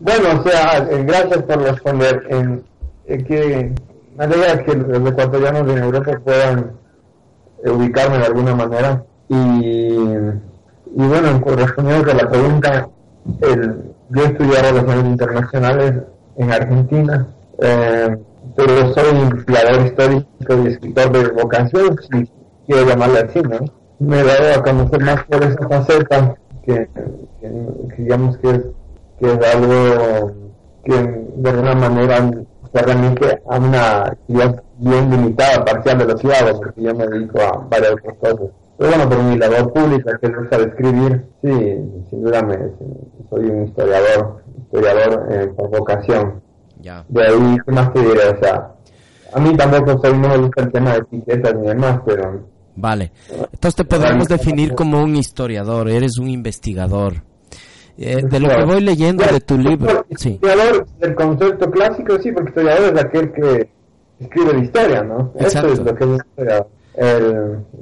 Bueno, o sea, gracias por responder. Que me alegra que los ecuatorianos en Europa puedan ubicarme de alguna manera. Y bueno, respondiendo a la pregunta, yo estudié Relaciones Internacionales en Argentina, pero soy investigador histórico y escritor de vocación, si quiero llamarla así, ¿no? Me he dado a conocer más por esa faceta, que digamos que es algo que de alguna manera se remite a una actividad bien limitada, parcial de los ciudadanos, porque yo me dedico a varias otras cosas. Pero bueno, por mi labor pública, que es saber escribir, sí, sin duda soy un historiador por vocación. Ya. De ahí, ¿qué más te diré? O sea, a mí tampoco no me gusta el tema de etiquetas ni demás, pero... Vale, entonces te podemos definir como un historiador, eres un investigador. De lo que voy leyendo de tu libro... Historiador, sí. El concepto clásico, sí, porque historiador es aquel que escribe la historia, ¿no? Exacto. Eso es lo que es un historiador.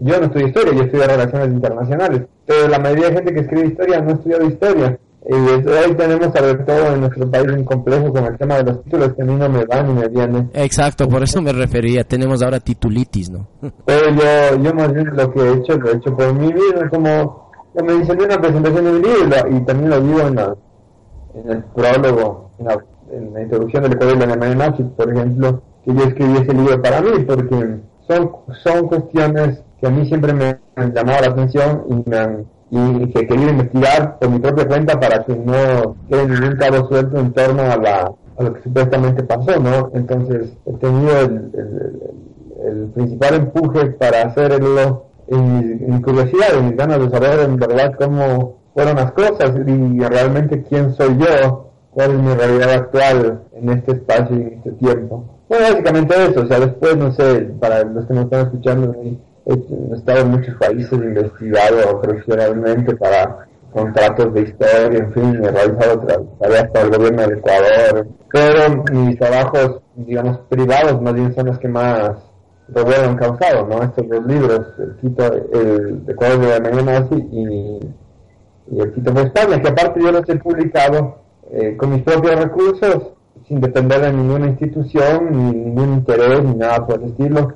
Yo no estudio historia, yo estudio Relaciones Internacionales, pero la mayoría de gente que escribe historia no ha estudiado historia, y hoy tenemos sobre todo en nuestro país un complejo con el tema de los títulos que a mí no me van ni me vienen. Exacto, por eso me refería, tenemos ahora titulitis, ¿no? Pero yo más bien lo que he hecho por mi vida, como me diseñé una presentación de mi libro, y también lo digo en el prólogo, en la introducción del Código de Namae Maci, por ejemplo, que yo escribí ese libro para mí, porque... Son cuestiones que a mí siempre me han llamado la atención y que he querido investigar por mi propia cuenta para que no quede ningún cabo suelto en torno a lo que supuestamente pasó, ¿no? Entonces he tenido el principal empuje para hacerlo en mi curiosidad, en mis ganas de saber en verdad cómo fueron las cosas y realmente quién soy yo, cuál es mi realidad actual en este espacio y en este tiempo. Bueno, básicamente eso, o sea, después, no sé, para los que me están escuchando, he estado en muchos países investigado profesionalmente para contratos de historia, en fin, he realizado otras tareas para el gobierno del Ecuador, pero mis trabajos, digamos, privados, más bien son los que más revuelo han causado, ¿no? Estos dos libros, el Ecuador de la Mañana y el Quito de España, que aparte yo los he publicado con mis propios recursos, sin depender de ninguna institución, ni ningún interés, ni nada por el estilo,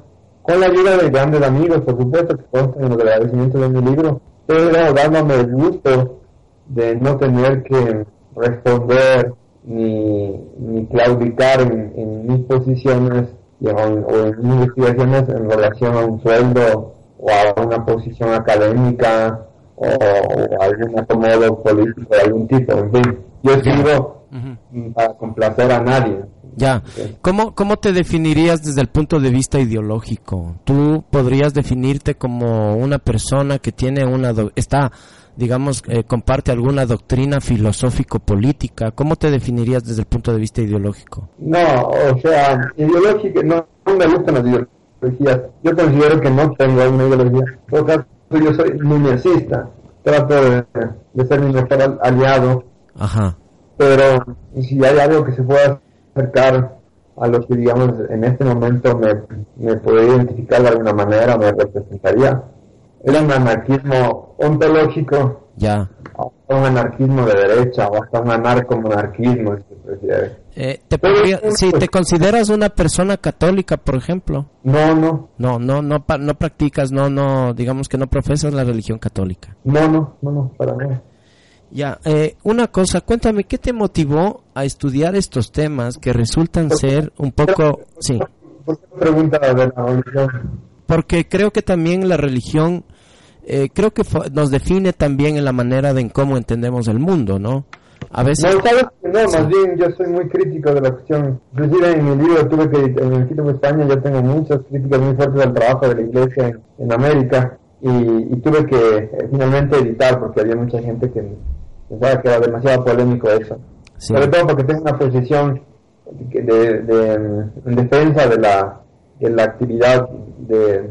con la ayuda de grandes amigos, por supuesto, que constan en los agradecimientos de mi libro, pero dándome el gusto de no tener que responder ni claudicar en mis posiciones o en mis investigaciones en relación a un sueldo o a una posición académica o a algún acomodo político de algún tipo, en fin. Yo escribo para complacer a nadie. Ya. ¿Cómo te definirías desde el punto de vista ideológico? ¿Tú podrías definirte como una persona que tiene comparte alguna doctrina filosófico-política? ¿Cómo te definirías desde el punto de vista ideológico? No, o sea, ideológico, no me gustan las ideologías. Yo considero que no tengo una ideología. Por tanto, yo soy núñezista. Trato de ser mi mejor aliado. Ajá. Pero si hay algo que se pueda acercar a lo que, digamos, en este momento me podría identificar de alguna manera, me representaría, era un anarquismo ontológico, ya, un anarquismo de derecha, o hasta un anarcomonarquismo, si prefieres. Si te consideras una persona católica, por ejemplo. No practicas, digamos que no profesas la religión católica. No, para nada. Ya, una cosa, cuéntame, ¿qué te motivó a estudiar estos temas que resultan ser un poco... Sí. ¿Por qué pregunta de la religión? Porque creo que también la religión, creo que nos define también en la manera de en cómo entendemos el mundo, ¿no? A veces... Más bien yo soy muy crítico de la cuestión. Inclusive en mi libro en el Quito de España yo tengo muchas críticas muy fuertes al trabajo de la Iglesia en América y tuve que finalmente editar porque había mucha gente que pensaba que era demasiado polémico eso. Sí. Sobre todo porque tiene una posición en defensa de la actividad de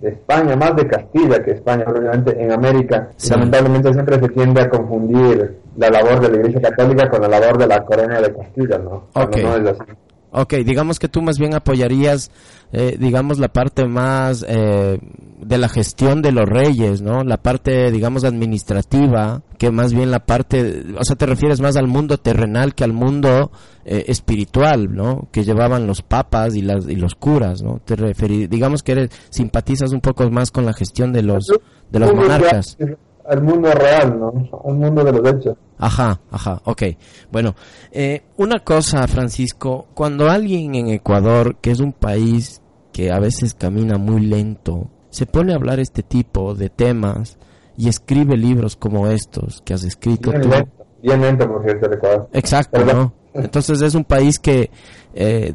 España, más de Castilla que España, obviamente, en América. Sí. Lamentablemente siempre se tiende a confundir la labor de la Iglesia Católica con la labor de la Corona de Castilla, ¿no? Okay. No es así. Ok, digamos que tú más bien apoyarías, digamos, la parte más de la gestión de los reyes, ¿no? La parte, digamos, administrativa, que más bien la parte, o sea, te refieres más al mundo terrenal que al mundo espiritual, ¿no? Que llevaban los papas y los curas, ¿no? Te referir, digamos que eres, simpatizas un poco más con la gestión de los monarcas. Al mundo real, ¿no? Un mundo de los hechos. Ajá, ok. Bueno, una cosa, Francisco, cuando alguien en Ecuador, que es un país que a veces camina muy lento, se pone a hablar este tipo de temas y escribe libros como estos que has escrito tú... Bien lento, por cierto, el Ecuador. Exacto, ¿verdad? ¿No? Entonces es un país que,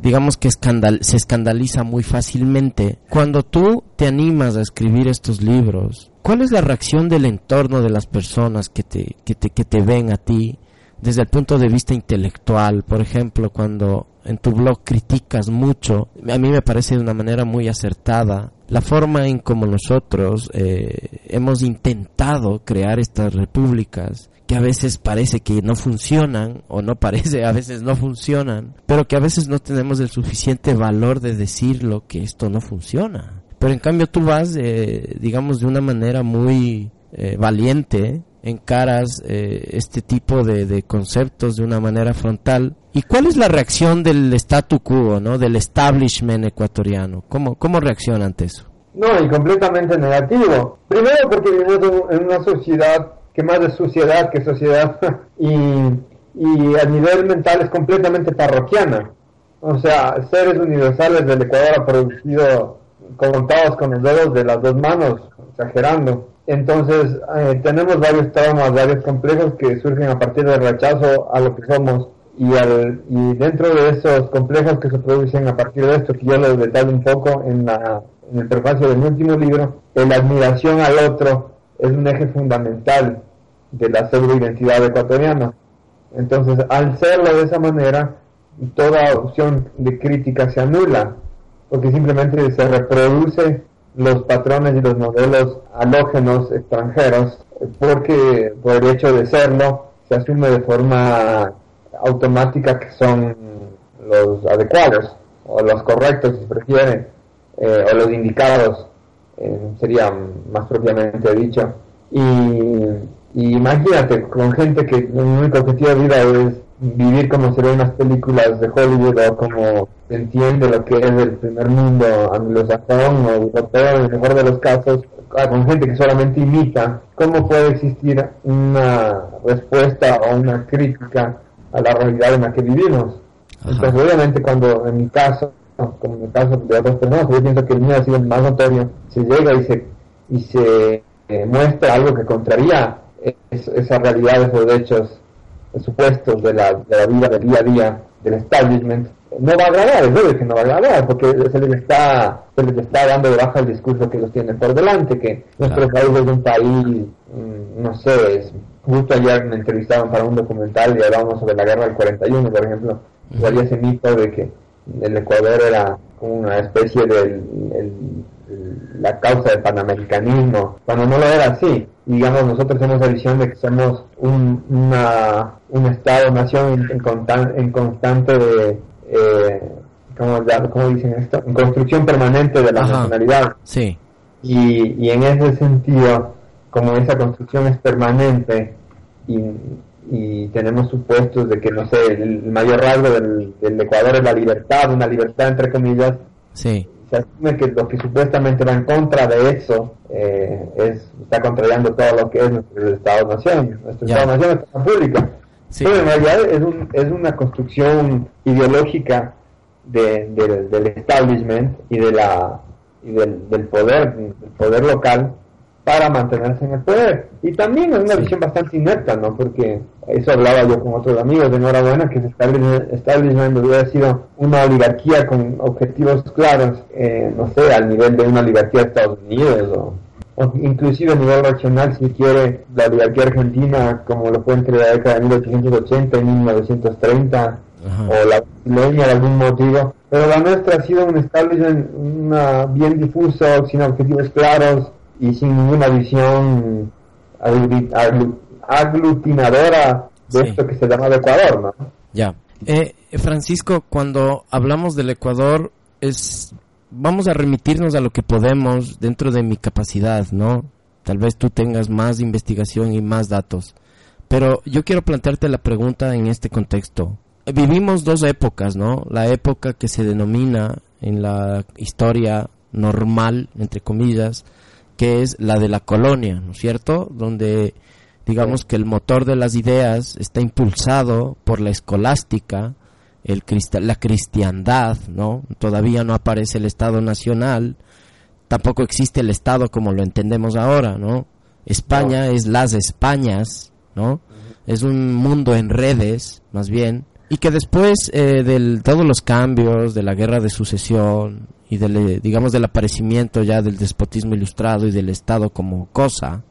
digamos que se escandaliza muy fácilmente. Cuando tú te animas a escribir estos libros, ¿cuál es la reacción del entorno de las personas que te ven a ti desde el punto de vista intelectual? Por ejemplo, cuando en tu blog criticas mucho, a mí me parece de una manera muy acertada la forma en como nosotros hemos intentado crear estas repúblicas, que a veces parece que no funcionan, a veces no funcionan, pero que a veces no tenemos el suficiente valor de decirlo, que esto no funciona. Pero en cambio tú vas, digamos, de una manera muy valiente, encaras este tipo de conceptos de una manera frontal. ¿Y cuál es la reacción del statu quo, ¿no? Del establishment ecuatoriano? ¿Cómo reacciona ante eso? No, y completamente negativo. Primero porque vivimos en una sociedad que más de suciedad que sociedad, y a nivel mental es completamente parroquiana. O sea, seres universales del Ecuador ha producido contados con los dedos de las dos manos, exagerando. Entonces tenemos varios traumas, varios complejos que surgen a partir del rechazo a lo que somos, y dentro de esos complejos que se producen a partir de esto, que yo les detallo un poco en el prefacio de mi último libro, la admiración al otro es un eje fundamental de la pseudoidentidad ecuatoriana. Entonces, al serlo de esa manera, toda opción de crítica se anula, porque simplemente se reproduce los patrones y los modelos halógenos extranjeros, porque por el hecho de serlo se asume de forma automática que son los adecuados, o los correctos si prefieren, o los indicados, sería más propiamente dicho. Y imagínate, con gente que el único objetivo de vida es vivir como se ven las películas de Hollywood, o como se entiende lo que es el primer mundo anglosajón o europeo en el mejor de los casos, con gente que solamente imita, ¿cómo puede existir una respuesta o una crítica a la realidad en la que vivimos? Ajá. Entonces, obviamente, cuando en mi caso, como en el caso de otras personas, yo pienso que el mío ha sido más notorio, se llega y se muestra algo que contraría esa realidad, esos hechos supuestos de la vida del día a día del establishment, no va a agradar, es obvio que no va a agradar, porque se les está dando de baja el discurso que los tiene por delante, que nuestro país es un país, no sé, justo ayer me entrevistaban para un documental y hablábamos sobre la guerra del 41, por ejemplo, y había ese mito de que el Ecuador era como una especie de la causa del panamericanismo, cuando no lo era así. Digamos, nosotros tenemos la visión de que somos un Estado-nación en constante de... ¿cómo dicen esto? En construcción permanente de la nacionalidad. Sí. Y en ese sentido, como esa construcción es permanente y tenemos supuestos de que, no sé, el mayor rasgo del Ecuador es la libertad, una libertad entre comillas. Sí. Se asume que los que supuestamente van contra de eso está contrariando todo lo que es nuestro Estado-Nación. Nuestro Estado-Nación es república. Sí. Pero en realidad es una construcción ideológica del establishment y del poder, del poder local, para mantenerse en el poder. Y también es una visión bastante inepta, ¿no? Porque eso hablaba yo con otros amigos de enhorabuena, que el establishment hubiera sido una oligarquía con objetivos claros, no sé, al nivel de una oligarquía de Estados Unidos, o o inclusive a nivel regional, si quiere, la oligarquía argentina, como lo fue entre la década de 1880 y 1930, ajá, o la brasileña de algún motivo, pero la nuestra ha sido un establishment bien difuso, sin objetivos claros y sin ninguna visión aglutinadora de esto que se llama el Ecuador, ¿no? Ya. Francisco, cuando hablamos del Ecuador, vamos a remitirnos a lo que podemos dentro de mi capacidad, ¿no? Tal vez tú tengas más investigación y más datos, pero yo quiero plantearte la pregunta en este contexto. Vivimos dos épocas, ¿no? La época que se denomina en la historia normal, entre comillas, que es la de la colonia, ¿no es cierto? Donde digamos que el motor de las ideas está impulsado por la escolástica, la cristiandad, ¿no? Todavía no aparece el Estado Nacional, tampoco existe el Estado como lo entendemos ahora, ¿no? España es las Españas, ¿no? Es un mundo en redes, más bien, y que después de todos los cambios, de la guerra de sucesión y del aparecimiento ya del despotismo ilustrado y del Estado como cosa,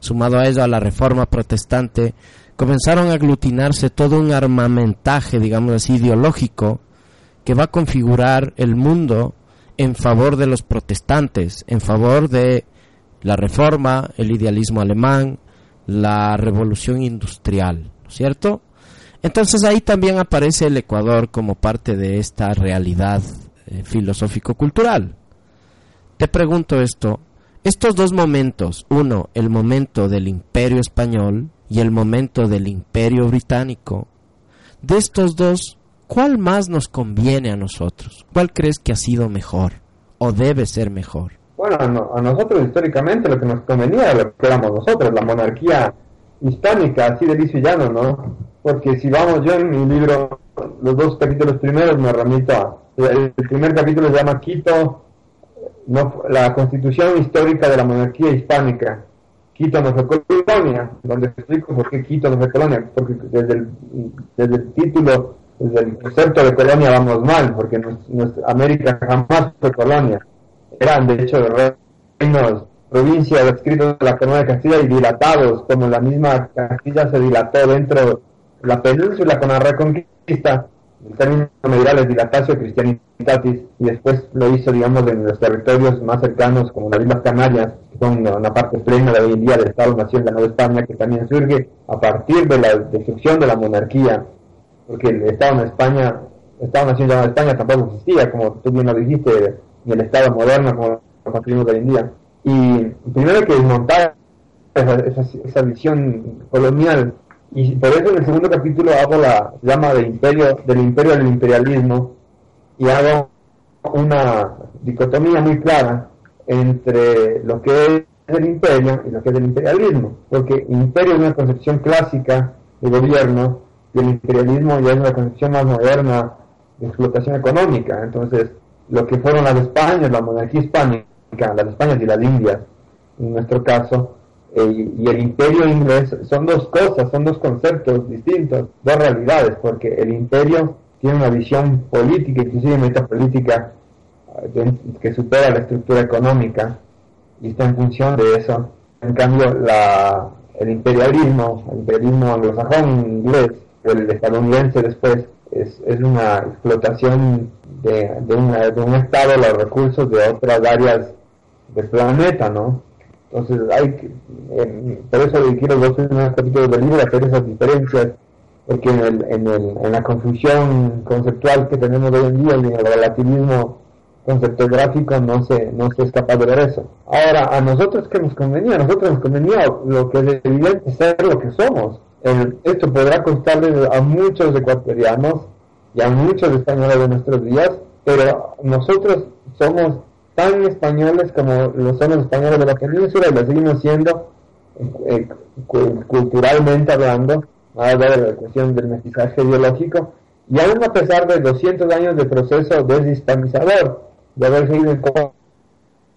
sumado a ello a la reforma protestante, comenzaron a aglutinarse todo un armamentaje, digamos así, ideológico, que va a configurar el mundo en favor de los protestantes, en favor de la reforma, el idealismo alemán, la revolución industrial, ¿cierto? Entonces ahí también aparece el Ecuador como parte de esta realidad filosófico-cultural. Te pregunto esto, estos dos momentos, uno, el momento del Imperio Español y el momento del Imperio Británico, de estos dos, ¿cuál más nos conviene a nosotros? ¿Cuál crees que ha sido mejor o debe ser mejor? Bueno, a nosotros históricamente lo que nos convenía era lo que éramos nosotros, la monarquía hispánica, así de liso y llano, ¿no? Porque si vamos, yo en mi libro, los dos capítulos primeros me remito el primer capítulo se llama Quito, no, la constitución histórica de la monarquía hispánica. Quito no fue colonia, donde explico por qué Quito no fue colonia, porque desde el título, desde el concepto de colonia vamos mal, porque América jamás fue colonia. Eran, de hecho, reinos, provincias adscritos a la corona de Castilla y dilatados, como la misma Castilla se dilató dentro la península con la Reconquista, el término medieval es dilatatio Christianitatis, y después lo hizo, digamos, en los territorios más cercanos, como las Islas Canarias, que son una parte plena de hoy en día del Estado-Nación de la Nueva España, que también surge a partir de la destrucción de la monarquía, porque el Estado-Nación de la Nueva España tampoco existía, como tú bien lo dijiste, ni el Estado moderno como lo construimos hoy en día. Y primero hay que desmontar esa visión colonial. Y por eso en el segundo capítulo hago la llama del imperio al imperialismo, y hago una dicotomía muy clara entre lo que es el imperio y lo que es el imperialismo, porque imperio es una concepción clásica de gobierno y el imperialismo ya es una concepción más moderna de explotación económica. Entonces, lo que fueron las Españas, la monarquía hispánica, las Españas y las Indias, en nuestro caso, y el imperio inglés son dos cosas, son dos conceptos distintos, dos realidades, porque el imperio tiene una visión política, inclusive metapolítica, que supera la estructura económica y está en función de eso. En cambio, el imperialismo anglosajón, inglés, el estadounidense después, es una explotación de un estado los recursos de otras áreas del planeta, ¿no? Entonces, por eso quiero los dos primeros capítulos del libro hacer esas diferencias, porque en la confusión conceptual que tenemos hoy en día, en el relativismo conceptográfico, no se es capaz de ver eso. Ahora, ¿a nosotros qué nos convenía? A nosotros nos convenía lo que es evidente, ser lo que somos. Esto podrá costarle a muchos ecuatorianos y a muchos españoles de nuestros días, pero nosotros somos tan españoles como lo son los españoles de la península y lo seguimos siendo culturalmente hablando, más allá de la cuestión del mestizaje ideológico, y aún a pesar de 200 años de proceso deshispanizador, de haber seguido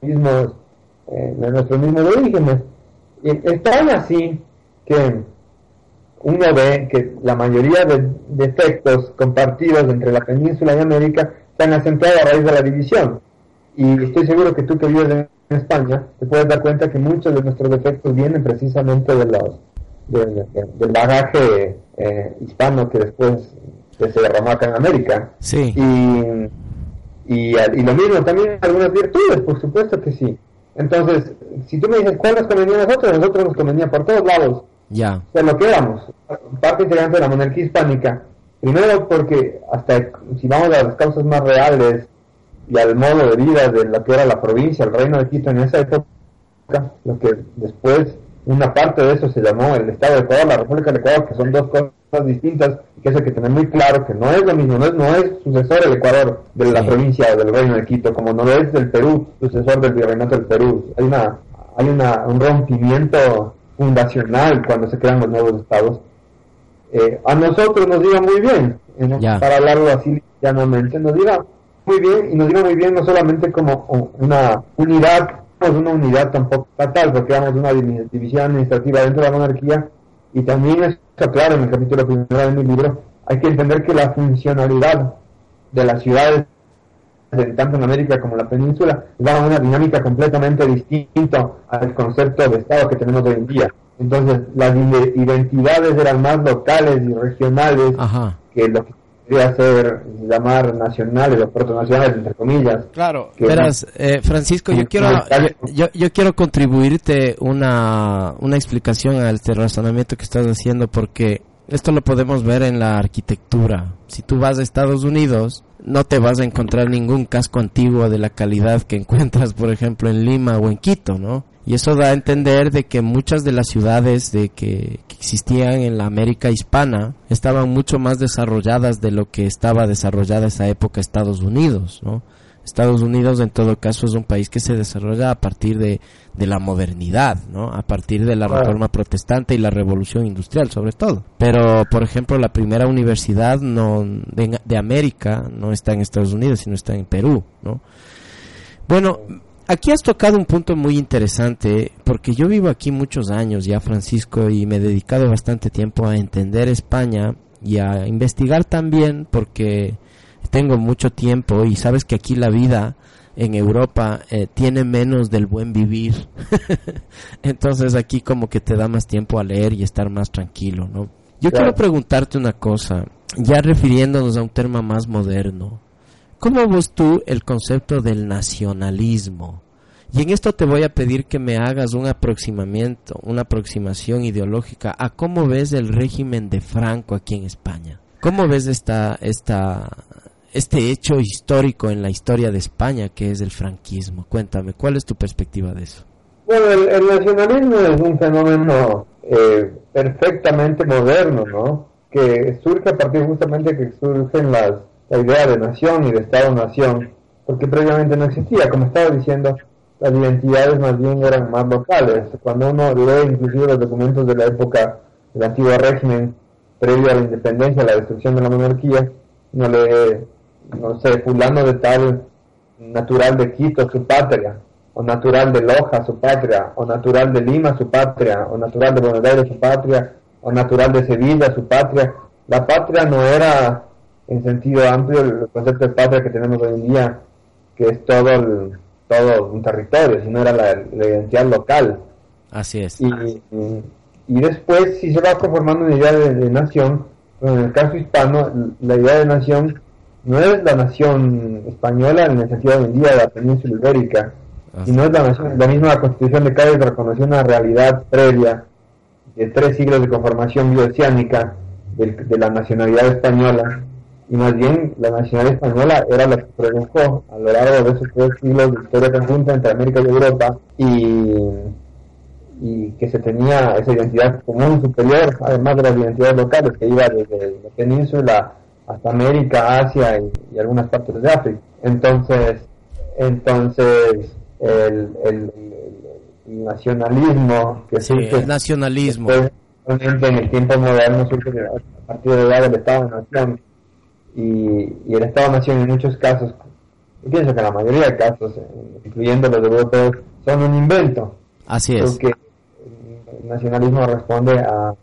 en nuestros mismos orígenes, es tan así que uno ve que la mayoría de textos compartidos entre la península y América están acentuados a raíz de la división. Y estoy seguro que tú que vives en España te puedes dar cuenta que muchos de nuestros defectos vienen precisamente de del bagaje hispano que después se derramó acá en América. Sí. Y lo mismo también algunas virtudes, por supuesto que sí. Entonces, si tú me dices cuál nos convenía a nosotros nos convenía por todos lados. Ya. O sea, lo que éramos, parte integrante de la monarquía hispánica. Primero porque hasta si vamos a las causas más reales y al modo de vida de lo que era la provincia, el reino de Quito en esa época, lo que después una parte de eso se llamó el Estado de Ecuador, la República de Ecuador, que son dos cosas distintas, que eso hay que tener muy claro, que no es lo mismo, no es sucesor el Ecuador de la provincia del reino de Quito, como no lo es del Perú, sucesor del virreinato del Perú. Hay un rompimiento fundacional cuando se crean los nuevos estados. A nosotros nos iba muy bien, para hablarlo así llanamente, nos iba muy bien, y nos iba muy bien no solamente como una unidad, no es una unidad tampoco estatal, porque éramos una división administrativa dentro de la monarquía, y también está claro en el capítulo primero de mi libro, hay que entender que la funcionalidad de las ciudades, tanto en América como en la península, daba una dinámica completamente distinta al concepto de Estado que tenemos hoy en día. Entonces, las identidades eran más locales y regionales que lo que podría ser llamar nacionales o protonacionales, entre comillas. Claro, verás, Francisco, yo quiero contribuirte una explicación al este razonamiento que estás haciendo, porque esto lo podemos ver en la arquitectura. Si tú vas a Estados Unidos, no te vas a encontrar ningún casco antiguo de la calidad que encuentras, por ejemplo, en Lima o en Quito, ¿no? Y eso da a entender de que muchas de las ciudades que existían en la América hispana estaban mucho más desarrolladas de lo que estaba desarrollada esa época Estados Unidos, ¿no? Estados Unidos, en todo caso, es un país que se desarrolla a partir de la modernidad, ¿no? A partir de la reforma protestante y la revolución industrial, sobre todo. Pero, por ejemplo, la primera universidad de América no está en Estados Unidos, sino está en Perú, ¿no? Bueno, aquí has tocado un punto muy interesante, porque yo vivo aquí muchos años ya, Francisco, y me he dedicado bastante tiempo a entender España y a investigar también, porque tengo mucho tiempo y sabes que aquí la vida en Europa tiene menos del buen vivir. Entonces aquí como que te da más tiempo a leer y estar más tranquilo, ¿no? Yo quiero preguntarte una cosa, ya refiriéndonos a un tema más moderno. ¿Cómo ves tú el concepto del nacionalismo? Y en esto te voy a pedir que me hagas un aproximamiento, una aproximación ideológica a cómo ves el régimen de Franco aquí en España. ¿Cómo ves este hecho histórico en la historia de España que es el franquismo? Cuéntame, ¿cuál es tu perspectiva de eso? Bueno, el nacionalismo es un fenómeno perfectamente moderno, ¿no? Que surge a partir justamente que surgen la idea de nación y de Estado-nación, porque previamente no existía, como estaba diciendo, las identidades más bien eran más locales. Cuando uno lee inclusive los documentos de la época del antiguo régimen, previo a la independencia, a la destrucción de la monarquía, fulano de tal, natural de Quito, su patria, o natural de Loja, su patria, o natural de Lima, su patria, o natural de Buenos Aires, su patria, o natural de Sevilla, su patria. La patria no era, en sentido amplio, el concepto de patria que tenemos hoy en día, que es todo un territorio, sino era la identidad local. Así es. Y después, si se va conformando una idea de nación, en el caso hispano, la idea de nación no es la nación española en el sentido de hoy en día de la península ibérica, y no es la nación, la misma Constitución de Cádiz reconoció una realidad previa de 3 siglos de conformación bioceánica de la nacionalidad española, y más bien la nacionalidad española era la que produjo a lo largo de esos 3 siglos de historia conjunta entre América y Europa, y que se tenía esa identidad común superior, además de las identidades locales que iba desde la península hasta América, Asia y algunas partes de África. Entonces el nacionalismo que en el tiempo moderno surge a partir de la edad del Estado-Nación, y el Estado-Nación en muchos casos, yo pienso que en la mayoría de casos, incluyendo los europeos, son un invento. Así es. Porque el nacionalismo responde a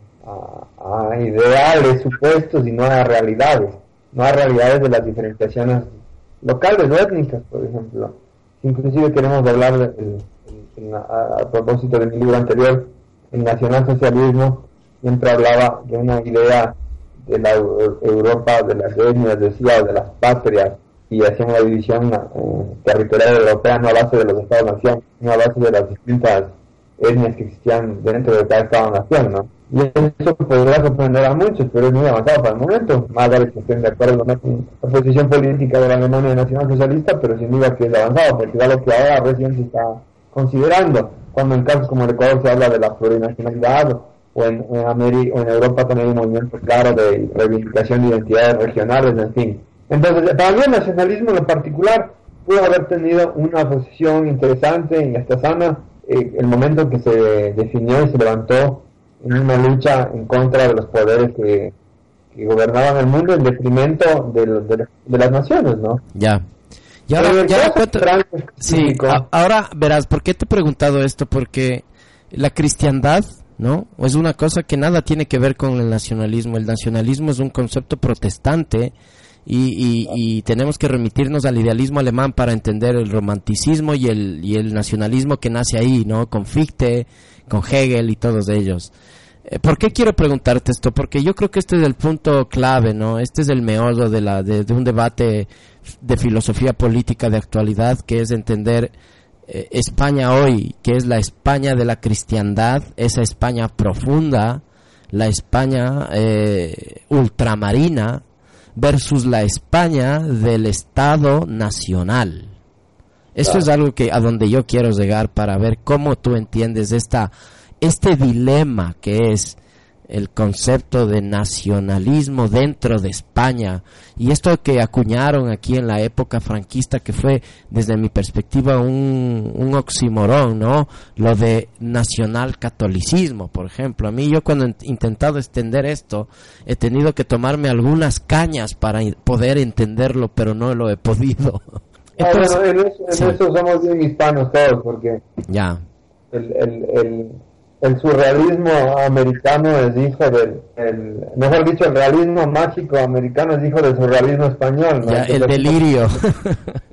ideales supuestos y no a realidades de las diferenciaciones locales o étnicas, por ejemplo. Inclusive queremos hablar, a propósito de mi libro anterior, el nacionalsocialismo, siempre hablaba de una idea de la Europa, de las etnias, decía, de las patrias, y hacía una división territorial europea, no a base de los Estados-Nación, sino a base de las distintas etnias que existían dentro de cada Estado-Nación, ¿no? Y eso podrá sorprender a muchos, pero es muy avanzado para el momento. Más vale que estén de acuerdo con la posición política de la Alemania nacionalsocialista, pero sin duda que es avanzado, porque es algo que ahora recién se está considerando, cuando en casos como el Ecuador se habla de la plurinacionalidad, o en América, o en Europa también hay un movimiento claro de reivindicación de identidades regionales, en fin. Entonces, para mí el nacionalismo en lo particular pudo haber tenido una posición interesante y hasta sana el momento en que se definió y se levantó en una lucha en contra de los poderes que gobernaban el mundo en detrimento de las naciones, ¿no? Ya. Y ahora, ahora verás, ¿por qué te he preguntado esto? Porque la cristiandad, ¿no?, es una cosa que nada tiene que ver con el nacionalismo. El nacionalismo es un concepto protestante y tenemos que remitirnos al idealismo alemán para entender el romanticismo y el nacionalismo que nace ahí, ¿no?, con Fichte, con Hegel y todos ellos. ¿Por qué quiero preguntarte esto? Porque yo creo que este es el punto clave, ¿no? Este es el meollo de un debate de filosofía política de actualidad, que es entender España hoy, que es la España de la cristiandad, esa España profunda, la España ultramarina, versus la España del Estado nacional. Esto es algo que a donde yo quiero llegar, para ver cómo tú entiendes este dilema que es el concepto de nacionalismo dentro de España, y esto que acuñaron aquí en la época franquista, que fue, desde mi perspectiva, un oxímoron, ¿no? Lo de nacional catolicismo, por ejemplo. A mí, yo cuando he intentado extender esto, he tenido que tomarme algunas cañas para poder entenderlo, pero no lo he podido. Entonces, eso somos bien hispanos todos, porque ya el surrealismo americano es hijo el realismo mágico americano es hijo del surrealismo español, ¿no? Ya, el delirio.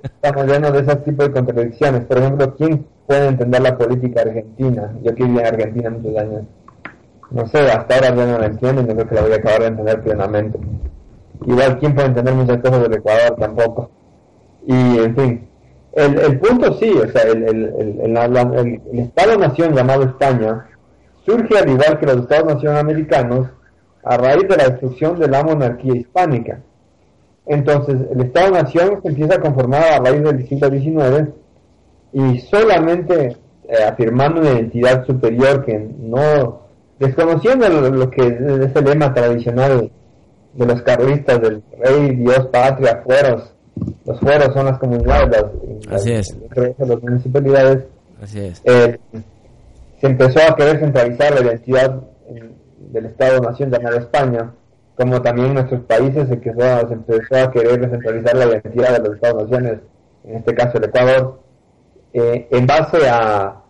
Estamos llenos de ese tipo de contradicciones. Por ejemplo, ¿quién puede entender la política argentina? Yo que viví en Argentina muchos años. No sé, hasta ahora ya no la entiendo y no creo que la voy a acabar de entender plenamente. Igual, ¿quién puede entender muchas cosas del Ecuador? Tampoco. Y, en fin, el punto sí, o sea, el Estado-Nación llamado España surge, al igual que los Estados-Nación americanos, a raíz de la destrucción de la monarquía hispánica. Entonces, el Estado-Nación se empieza a conformar a raíz del siglo XIX, y solamente afirmando una identidad superior, que no, desconociendo lo que es el lema tradicional de los carlistas, del rey, Dios, patria, fueros. Los fueros son las comunidades, las municipalidades. Así es. Se empezó a querer centralizar la identidad del Estado-Nación llamada España, como también en nuestros países se empezó a querer centralizar la identidad de los Estados-Naciones, en este caso el Ecuador, en base a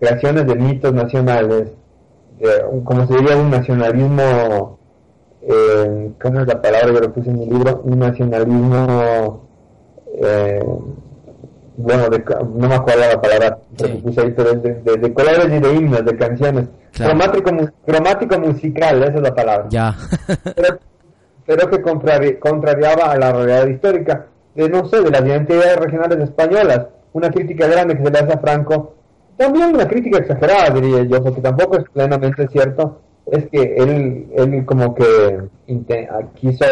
creaciones de mitos nacionales, como se diría, un nacionalismo. ¿Cómo es la palabra? Yo lo puse en mi libro, un nacionalismo, no me acuerdo la palabra, sí, que puse ahí, pero es de colores y de himnos, de canciones, claro. cromático musical, esa es la palabra. Ya. pero que contrariaba a la realidad histórica de las identidades regionales españolas. Una crítica grande que se le hace a Franco, también una crítica exagerada, diría yo, porque tampoco es plenamente cierto. Es que él como que quiso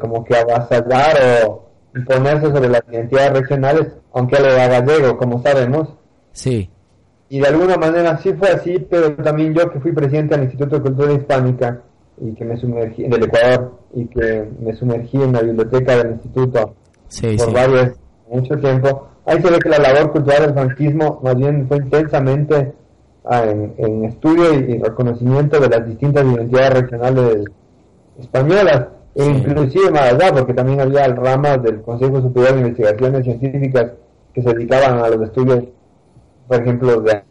como que avasallar o imponerse sobre las identidades regionales, aunque él era gallego, como sabemos. Sí. Y de alguna manera sí fue así, pero también yo, que fui presidente del Instituto de Cultura Hispánica y que me sumergí del Ecuador, y que me sumergí en la biblioteca del instituto mucho tiempo, ahí se ve que la labor cultural del franquismo más bien fue intensamente en estudio y reconocimiento de las distintas identidades regionales españolas, sí, e inclusive más allá, porque también había ramas del Consejo Superior de Investigaciones Científicas que se dedicaban a los estudios, por ejemplo, del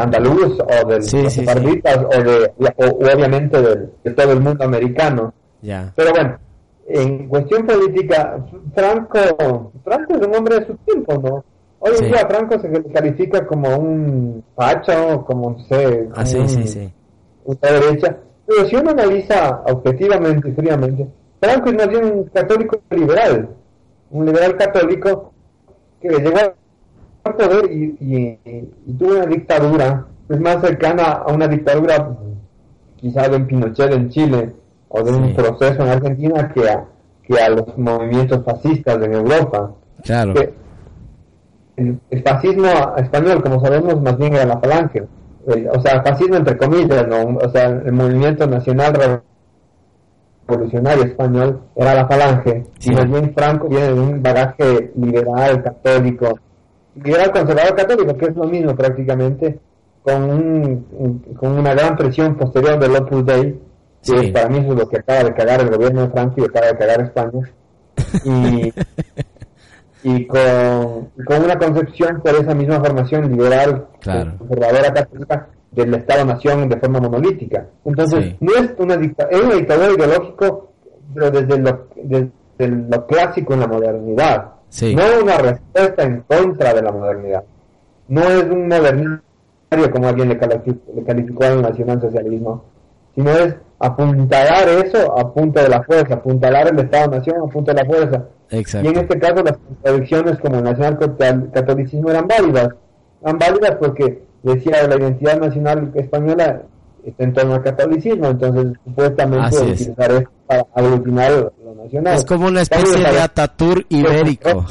andaluz, o del sefarditas, o obviamente de todo el mundo americano. Yeah. Pero bueno, En cuestión política, Franco es un hombre de su tiempo, ¿no? Hoy en día Franco se califica como un facho, como no sé, una derecha. Pero si uno analiza objetivamente y fríamente, Franco es más bien un católico liberal, un liberal católico que llegó al poder y tuvo una dictadura, es más cercana a una dictadura quizás de un Pinochet en Chile o de un proceso en Argentina que a los movimientos fascistas en Europa. Claro. Que el fascismo español, como sabemos, más bien era la falange, o sea, fascismo entre comillas, ¿no? O sea, el movimiento nacional revolucionario español era la falange, y más bien Franco viene de un bagaje liberal conservador católico, que es lo mismo prácticamente, con una gran presión posterior del Opus Dei, que para mí eso es lo que acaba de cagar el gobierno de Franco y acaba de cagar España, y con una concepción por esa misma formación liberal, conservadora católica del Estado-Nación de forma monolítica. Entonces, no es una dictadura ideológica, pero desde lo clásico en la modernidad. No una respuesta en contra de la modernidad. No es un modernismo, como alguien le calificó al nacionalsocialismo, sino es apuntalar eso a punto de la fuerza, apuntalar el Estado-Nación a punto de la fuerza. Exacto. Y en este caso las contradicciones como el nacionalcatolicismo eran válidas porque decía la identidad nacional española está en torno al catolicismo, entonces supuestamente utilizar esto para aglutinar lo nacional. Es como una especie de Atatürk ibérico.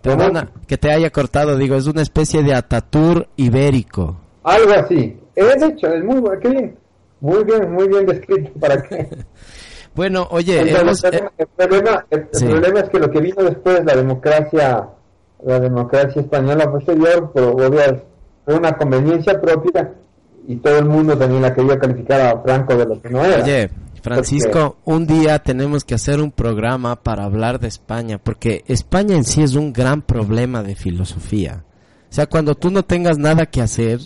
Perdona que te haya cortado, digo, es una especie de Atatürk ibérico. Algo así. Es hecho, es muy bueno, qué bien. Muy bien descrito, ¿para qué? Bueno, oye, el problema es que lo que vino después, la democracia española posterior, por una conveniencia propia, y todo el mundo también la quería calificar a Franco de lo que no era. Oye, Francisco, un día tenemos que hacer un programa para hablar de España, porque España en sí es un gran problema de filosofía. O sea, cuando tú no tengas nada que hacer,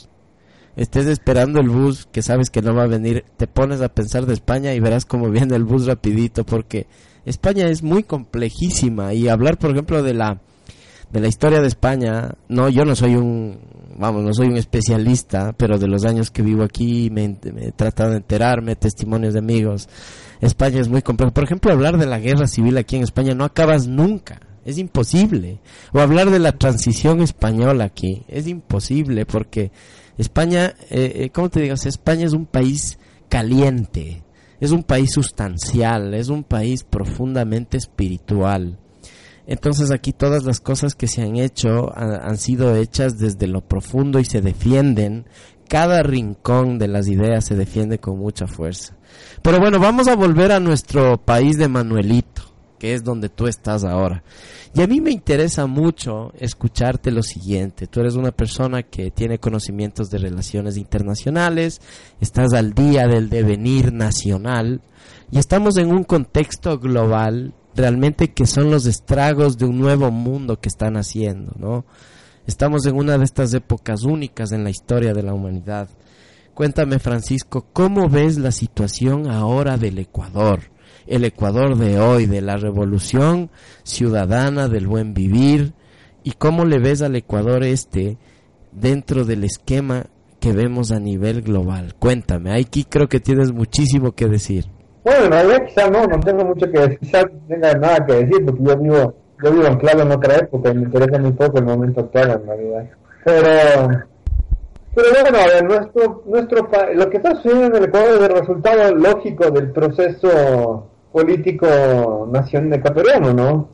estés esperando el bus que sabes que no va a venir, te pones a pensar de España y verás cómo viene el bus rapidito, porque España es muy complejísima, y hablar por ejemplo de la historia de España, no soy un especialista, pero de los años que vivo aquí me he tratado de enterarme, testimonios de amigos. España es muy complejo. Por ejemplo, hablar de la guerra civil aquí en España no acabas nunca. Es imposible. O hablar de la transición española aquí. Es imposible porque España, ¿cómo te digo? O sea, España es un país caliente. Es un país sustancial. Es un país profundamente espiritual. Entonces aquí todas las cosas que se han hecho han sido hechas desde lo profundo y se defienden. Cada rincón de las ideas se defiende con mucha fuerza. Pero bueno, vamos a volver a nuestro país de Manuelito, que es donde tú estás ahora. Y a mí me interesa mucho escucharte lo siguiente. Tú eres una persona que tiene conocimientos de relaciones internacionales, estás al día del devenir nacional, y estamos en un contexto global realmente que son los estragos de un nuevo mundo que están haciendo, ¿no? Estamos en una de estas épocas únicas en la historia de la humanidad. Cuéntame, Francisco, ¿cómo ves la situación ahora del Ecuador? El Ecuador de hoy, de la revolución ciudadana, del buen vivir, y cómo le ves al Ecuador dentro del esquema que vemos a nivel global. Cuéntame, aquí creo que tienes muchísimo que decir. Bueno, en realidad quizás no tengo mucho que decir, quizás tenga nada que decir, porque yo vivo en clave en otra época y me interesa muy poco el momento actual en realidad. Pero bueno, a ver, lo que está sucediendo en el Ecuador es el resultado lógico del proceso político nacional ecuatoriano, ¿no?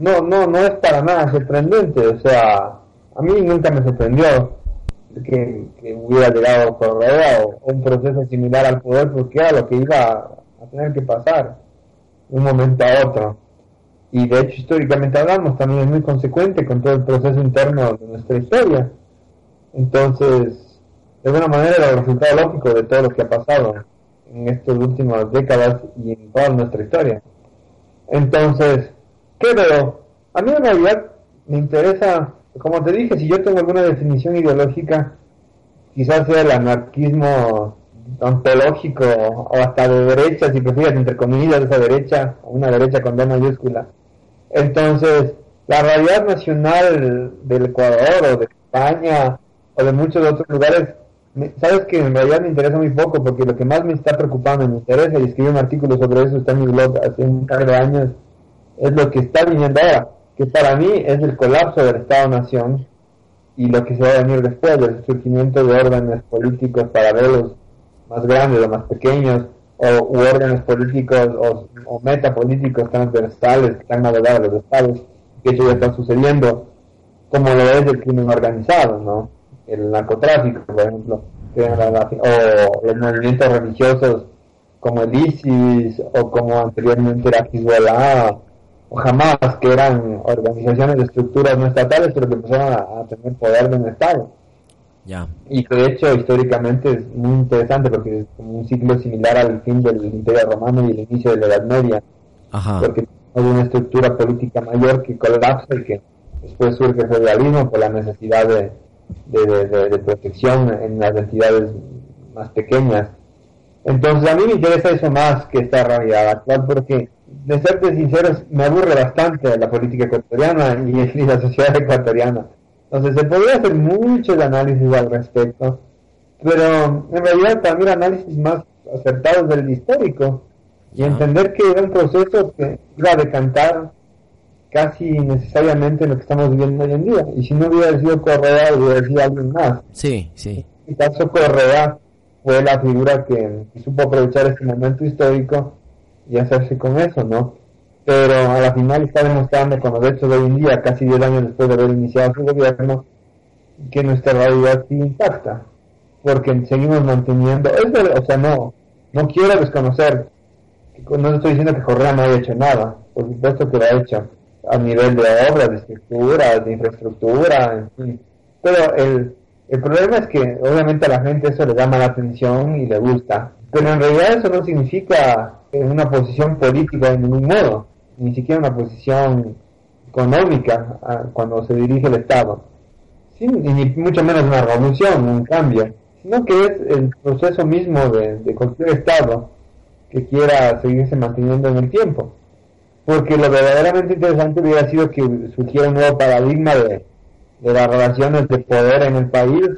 No es para nada sorprendente, o sea, a mí nunca me sorprendió que hubiera llegado Correa o un proceso similar al poder, porque era lo que iba a tener que pasar de un momento a otro. Y de hecho, históricamente hablamos, también es muy consecuente con todo el proceso interno de nuestra historia. Entonces, de alguna manera, el resultado lógico de todo lo que ha pasado en estas últimas décadas y en toda nuestra historia. Entonces, ¿qué veo? A mí en realidad me interesa, como te dije, si yo tengo alguna definición ideológica, quizás sea el anarquismo ontológico o hasta de derecha, si prefieres, entre comillas, esa derecha, una derecha con D mayúscula. Entonces, la realidad nacional del Ecuador o de España o de muchos otros lugares, sabes que en realidad me interesa muy poco, porque lo que más me está preocupando, me interesa, y escribí un artículo sobre eso, está en mi blog hace un par de años, es lo que está viniendo ahora, que para mí es el colapso del Estado-Nación y lo que se va a venir después, el surgimiento de órganos políticos paralelos más grandes o más pequeños, u órganos políticos o metapolíticos transversales que están abogados de los estados, que eso ya está sucediendo, como lo es el crimen organizado, ¿no? El narcotráfico, por ejemplo, o los movimientos religiosos como el ISIS, o como anteriormente era Hezbollah, o Hamas, que eran organizaciones de estructuras no estatales, pero que empezaron a tener poder de un Estado. Yeah. Y que de hecho históricamente es muy interesante, porque es como un ciclo similar al fin del Imperio Romano y el inicio de la Edad Media. Ajá. Porque hay una estructura política mayor que colapsa y que después surge el feudalismo por la necesidad de protección en las entidades más pequeñas. Entonces a mí me interesa eso más que esta realidad actual, porque, de serte sinceros, me aburre bastante la política ecuatoriana y la sociedad ecuatoriana. Entonces se podría hacer muchos análisis al respecto, pero en realidad para mí el análisis más acertado es el histórico, y entender que era un proceso que iba a decantar casi necesariamente lo que estamos viviendo hoy en día. Y si no hubiera sido Correa, hubiera sido alguien más. Sí, sí. En el caso, Correa fue la figura que supo aprovechar este momento histórico y hacerse con eso, ¿no? Pero a la final está demostrando con los hechos de hoy en día, casi 10 años después de haber iniciado su gobierno, que nuestra realidad sí impacta, porque seguimos manteniendo eso. O sea, no quiero desconocer, no estoy diciendo que Correa no haya hecho nada, por supuesto que lo ha hecho, a nivel de obras, de estructuras, de infraestructura, en fin. Pero el problema es que obviamente a la gente eso le llama la atención y le gusta, pero en realidad eso no significa una posición política de ningún modo, ni siquiera una posición económica cuando se dirige el Estado, sí, ni mucho menos una revolución, un cambio, sino que es el proceso mismo de cualquier Estado que quiera seguirse manteniendo en el tiempo. Porque lo verdaderamente interesante hubiera sido que surgiera un nuevo paradigma de las relaciones de poder en el país,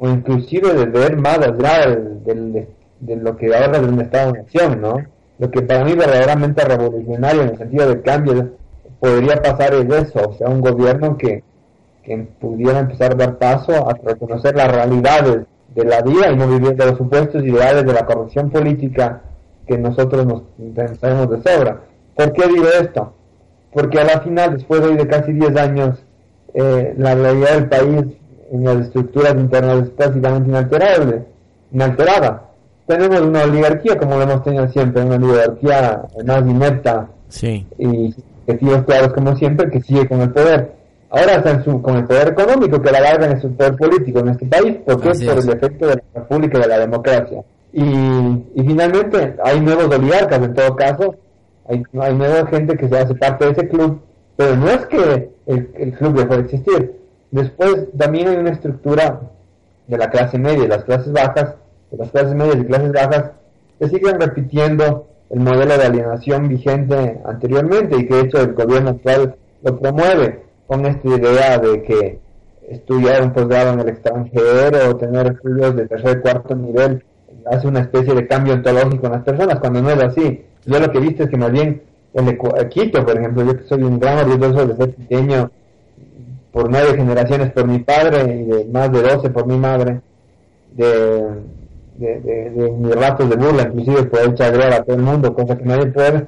o inclusive de ver más allá de lo que ahora es un Estado en acción, ¿no? Lo que para mí verdaderamente revolucionario en el sentido de cambio podría pasar es eso, o sea, un gobierno que pudiera empezar a dar paso a reconocer las realidades de la vida y no vivir de los supuestos ideales de la corrupción política que nosotros nos pensamos de sobra. ¿Por qué digo esto? Porque a la final, después de casi 10 años, la realidad del país en las estructuras internas es prácticamente inalterada. Tenemos una oligarquía, como lo hemos tenido siempre, una oligarquía más inepta, sí, y objetivos claros como siempre, que sigue con el poder. Ahora está con el poder económico, que la larga en el poder político en este país, porque es por el efecto de la república y de la democracia. Y finalmente hay nuevos oligarcas, en todo caso, hay nueva gente que se hace parte de ese club, pero no es que el club dejó de existir. Después también hay una estructura de la clase media y las clases bajas, de las clases medias y clases bajas, que siguen repitiendo el modelo de alienación vigente anteriormente, y que de hecho el gobierno actual lo promueve con esta idea de que estudiar un posgrado en el extranjero o tener estudios de tercer y cuarto nivel hace una especie de cambio ontológico en las personas, cuando no es así. Yo lo que he visto es que más bien en Quito, por ejemplo, yo que soy un gran orgulloso de ser quiteño por 9 generaciones por mi padre y de más de 12 por mi madre, de mis ratos de burla, inclusive poder chagrear a todo el mundo, cosa que nadie puede,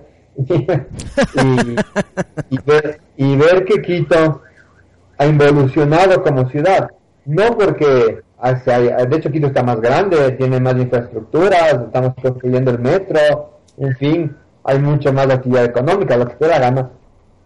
y ver que Quito ha involucionado como ciudad, no porque, de hecho, Quito está más grande, tiene más infraestructuras, estamos construyendo el metro, en fin, hay mucha más actividad económica, lo que te la gana,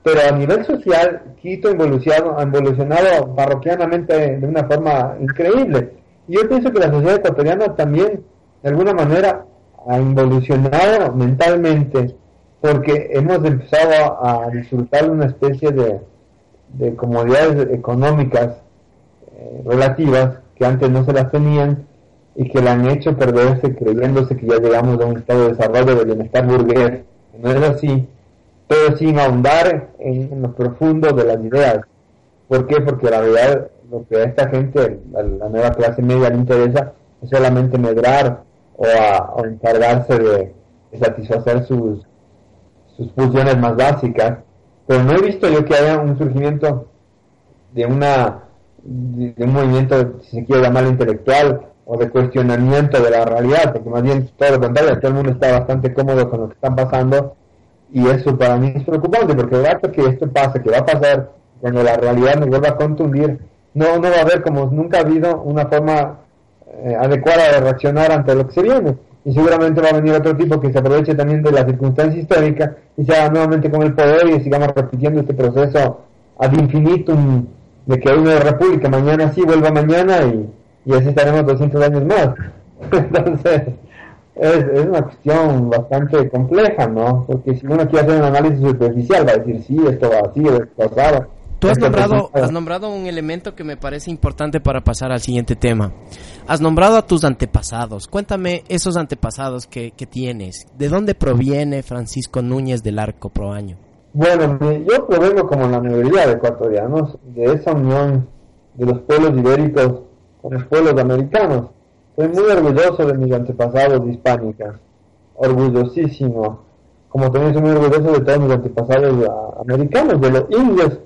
pero a nivel social, Quito ha evolucionado parroquianamente de una forma increíble. Y yo pienso que la sociedad ecuatoriana también, de alguna manera, ha evolucionado mentalmente, porque hemos empezado a disfrutar de una especie de comodidades económicas relativas que antes no se las tenían, y que la han hecho perderse creyéndose que ya llegamos a un estado de desarrollo del bienestar burgués. No es así, pero sin ahondar en lo profundo de las ideas. ¿Por qué? Porque la verdad, lo que a esta gente, la nueva clase media, le interesa es solamente medrar o encargarse de satisfacer sus funciones más básicas. Pero no he visto yo que haya un surgimiento de un movimiento, si se quiere llamar intelectual, o de cuestionamiento de la realidad, porque más bien todo lo contrario, todo el mundo está bastante cómodo con lo que están pasando, y eso para mí es preocupante, porque el acto que esto pasa, que va a pasar, cuando la realidad nos vuelva a contundir, no va a haber, como nunca ha habido, una forma adecuada de reaccionar ante lo que se viene, y seguramente va a venir otro tipo que se aproveche también de la circunstancia histórica, y se haga nuevamente con el poder, y sigamos repitiendo este proceso ad infinitum, de que hay una república, mañana sí, vuelva mañana, y así estaremos 200 años más. Entonces, es una cuestión bastante compleja, ¿no? Porque si uno quiere hacer un análisis superficial, va a decir, sí, esto va así, esto pasaba. Tú has nombrado un elemento que me parece importante para pasar al siguiente tema. Has nombrado a tus antepasados. Cuéntame esos antepasados que tienes. ¿De dónde proviene Francisco Núñez del Arco Proaño? Bueno, yo provengo, como la mayoría de ecuatorianos, de esa unión de los pueblos ibéricos con los pueblos americanos. Soy muy orgulloso de mis antepasados hispánicas, orgullosísimo, como también soy muy orgulloso de todos mis antepasados americanos, de los indios.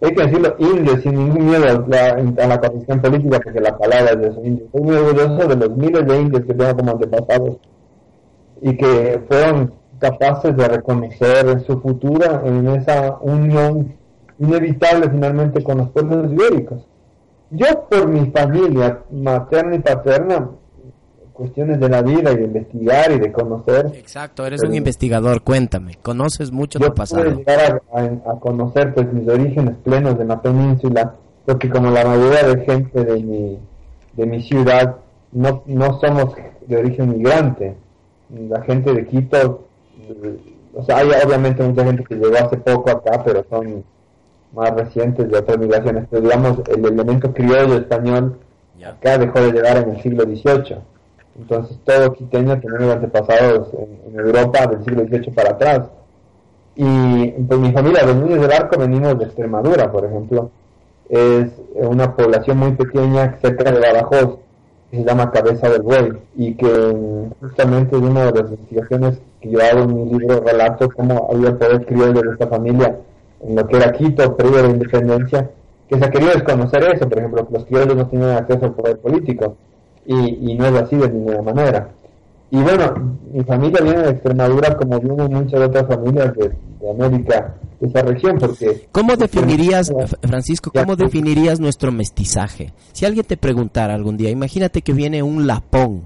Hay que decirlo, indios, sin ningún miedo a la corrección política, porque la palabra es de los indios. Soy muy orgulloso de los miles de indios que tengo como antepasados y que fueron capaces de reconocer su futuro en esa unión inevitable finalmente con los pueblos ibéricos. Yo, por mi familia materna y paterna, cuestiones de la vida y de investigar y de conocer. Exacto, eres un investigador, cuéntame, conoces mucho tu pasado. Yo pude llegar a conocer pues mis orígenes plenos de la península, porque como la mayoría de gente de mi ciudad no somos de origen migrante. La gente de Quito, o sea, hay obviamente mucha gente que llegó hace poco acá, pero son más recientes de otras migraciones, pero digamos el elemento criollo español acá dejó de llegar en el siglo XVIII. Entonces todo quiteño tenemos antepasados en Europa del siglo XVIII para atrás. Y pues mi familia, los Núñez del Arco, venimos de Extremadura, por ejemplo. Es una población muy pequeña cerca de Badajoz, que se llama Cabeza del Buey, y que justamente es una de las investigaciones que yo hago en mi libro, relato cómo había el poder criollo de esta familia en lo que era Quito, previo a la independencia, que se ha querido desconocer eso. Por ejemplo, los criollos no tenían acceso al poder político, y no es así de ninguna manera. Y bueno, mi familia viene de Extremadura, como vienen muchas otras familias de América, de esa región, porque... ¿Cómo definirías, Francisco, definirías nuestro mestizaje? Si alguien te preguntara algún día, imagínate que viene un lapón,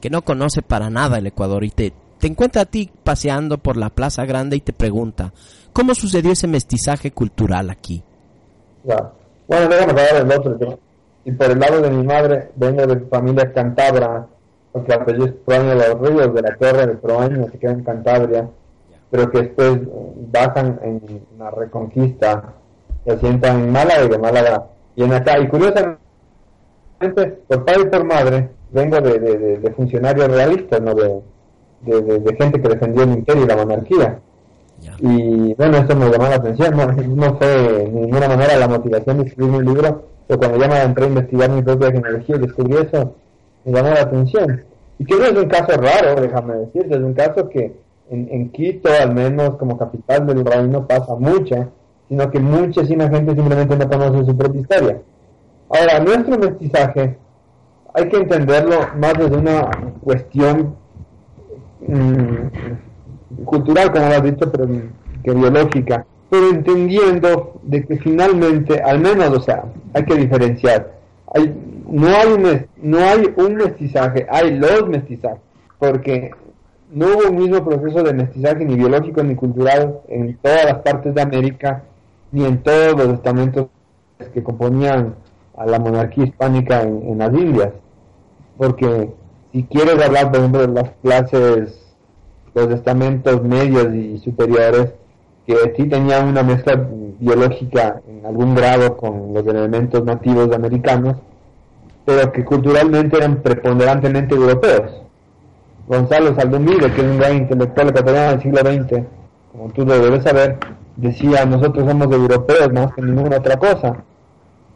que no conoce para nada el Ecuador, y te encuentra a ti paseando por la Plaza Grande y te pregunta, ¿cómo sucedió ese mestizaje cultural aquí? Ya. Bueno, déjame hablar del otro tema. Y por el lado de mi madre, vengo de familia cántabra, porque el apellido es Proaño de los Ríos, de la tierra de Proaño, se queda en Cantabria, pero que después bajan en la Reconquista, se asientan en Málaga y de Málaga vienen acá. Y curiosamente, por padre y por madre, vengo de funcionarios realistas, ¿no? De gente que defendió el imperio y la monarquía. Y bueno, eso me llamó la atención, no fue de ninguna manera la motivación de escribir un libro, pero cuando ya me entré a investigar mi propia genealogía y descubrí eso, me llamó la atención. Y que no es un caso raro, déjame decirte, es un caso que en Quito, al menos como capital del reino, pasa mucho, sino que muchísima gente simplemente no conoce su propia historia. Ahora, nuestro mestizaje hay que entenderlo más desde una cuestión cultural, como lo has dicho, pero que biológica, pero entendiendo de que finalmente, al menos, o sea, hay que diferenciar. No hay un mestizaje, hay los mestizajes, porque no hubo un mismo proceso de mestizaje ni biológico ni cultural en todas las partes de América, ni en todos los estamentos que componían a la monarquía hispánica en las Indias, porque si quieres hablar, por ejemplo, de las clases, los estamentos medios y superiores, que sí tenían una mezcla biológica en algún grado con los elementos nativos americanos, pero que culturalmente eran preponderantemente europeos. Gonzalo Saldumbido, que es un gran intelectual catalán del siglo XX, como tú lo debes saber, decía: nosotros somos europeos más que ninguna otra cosa,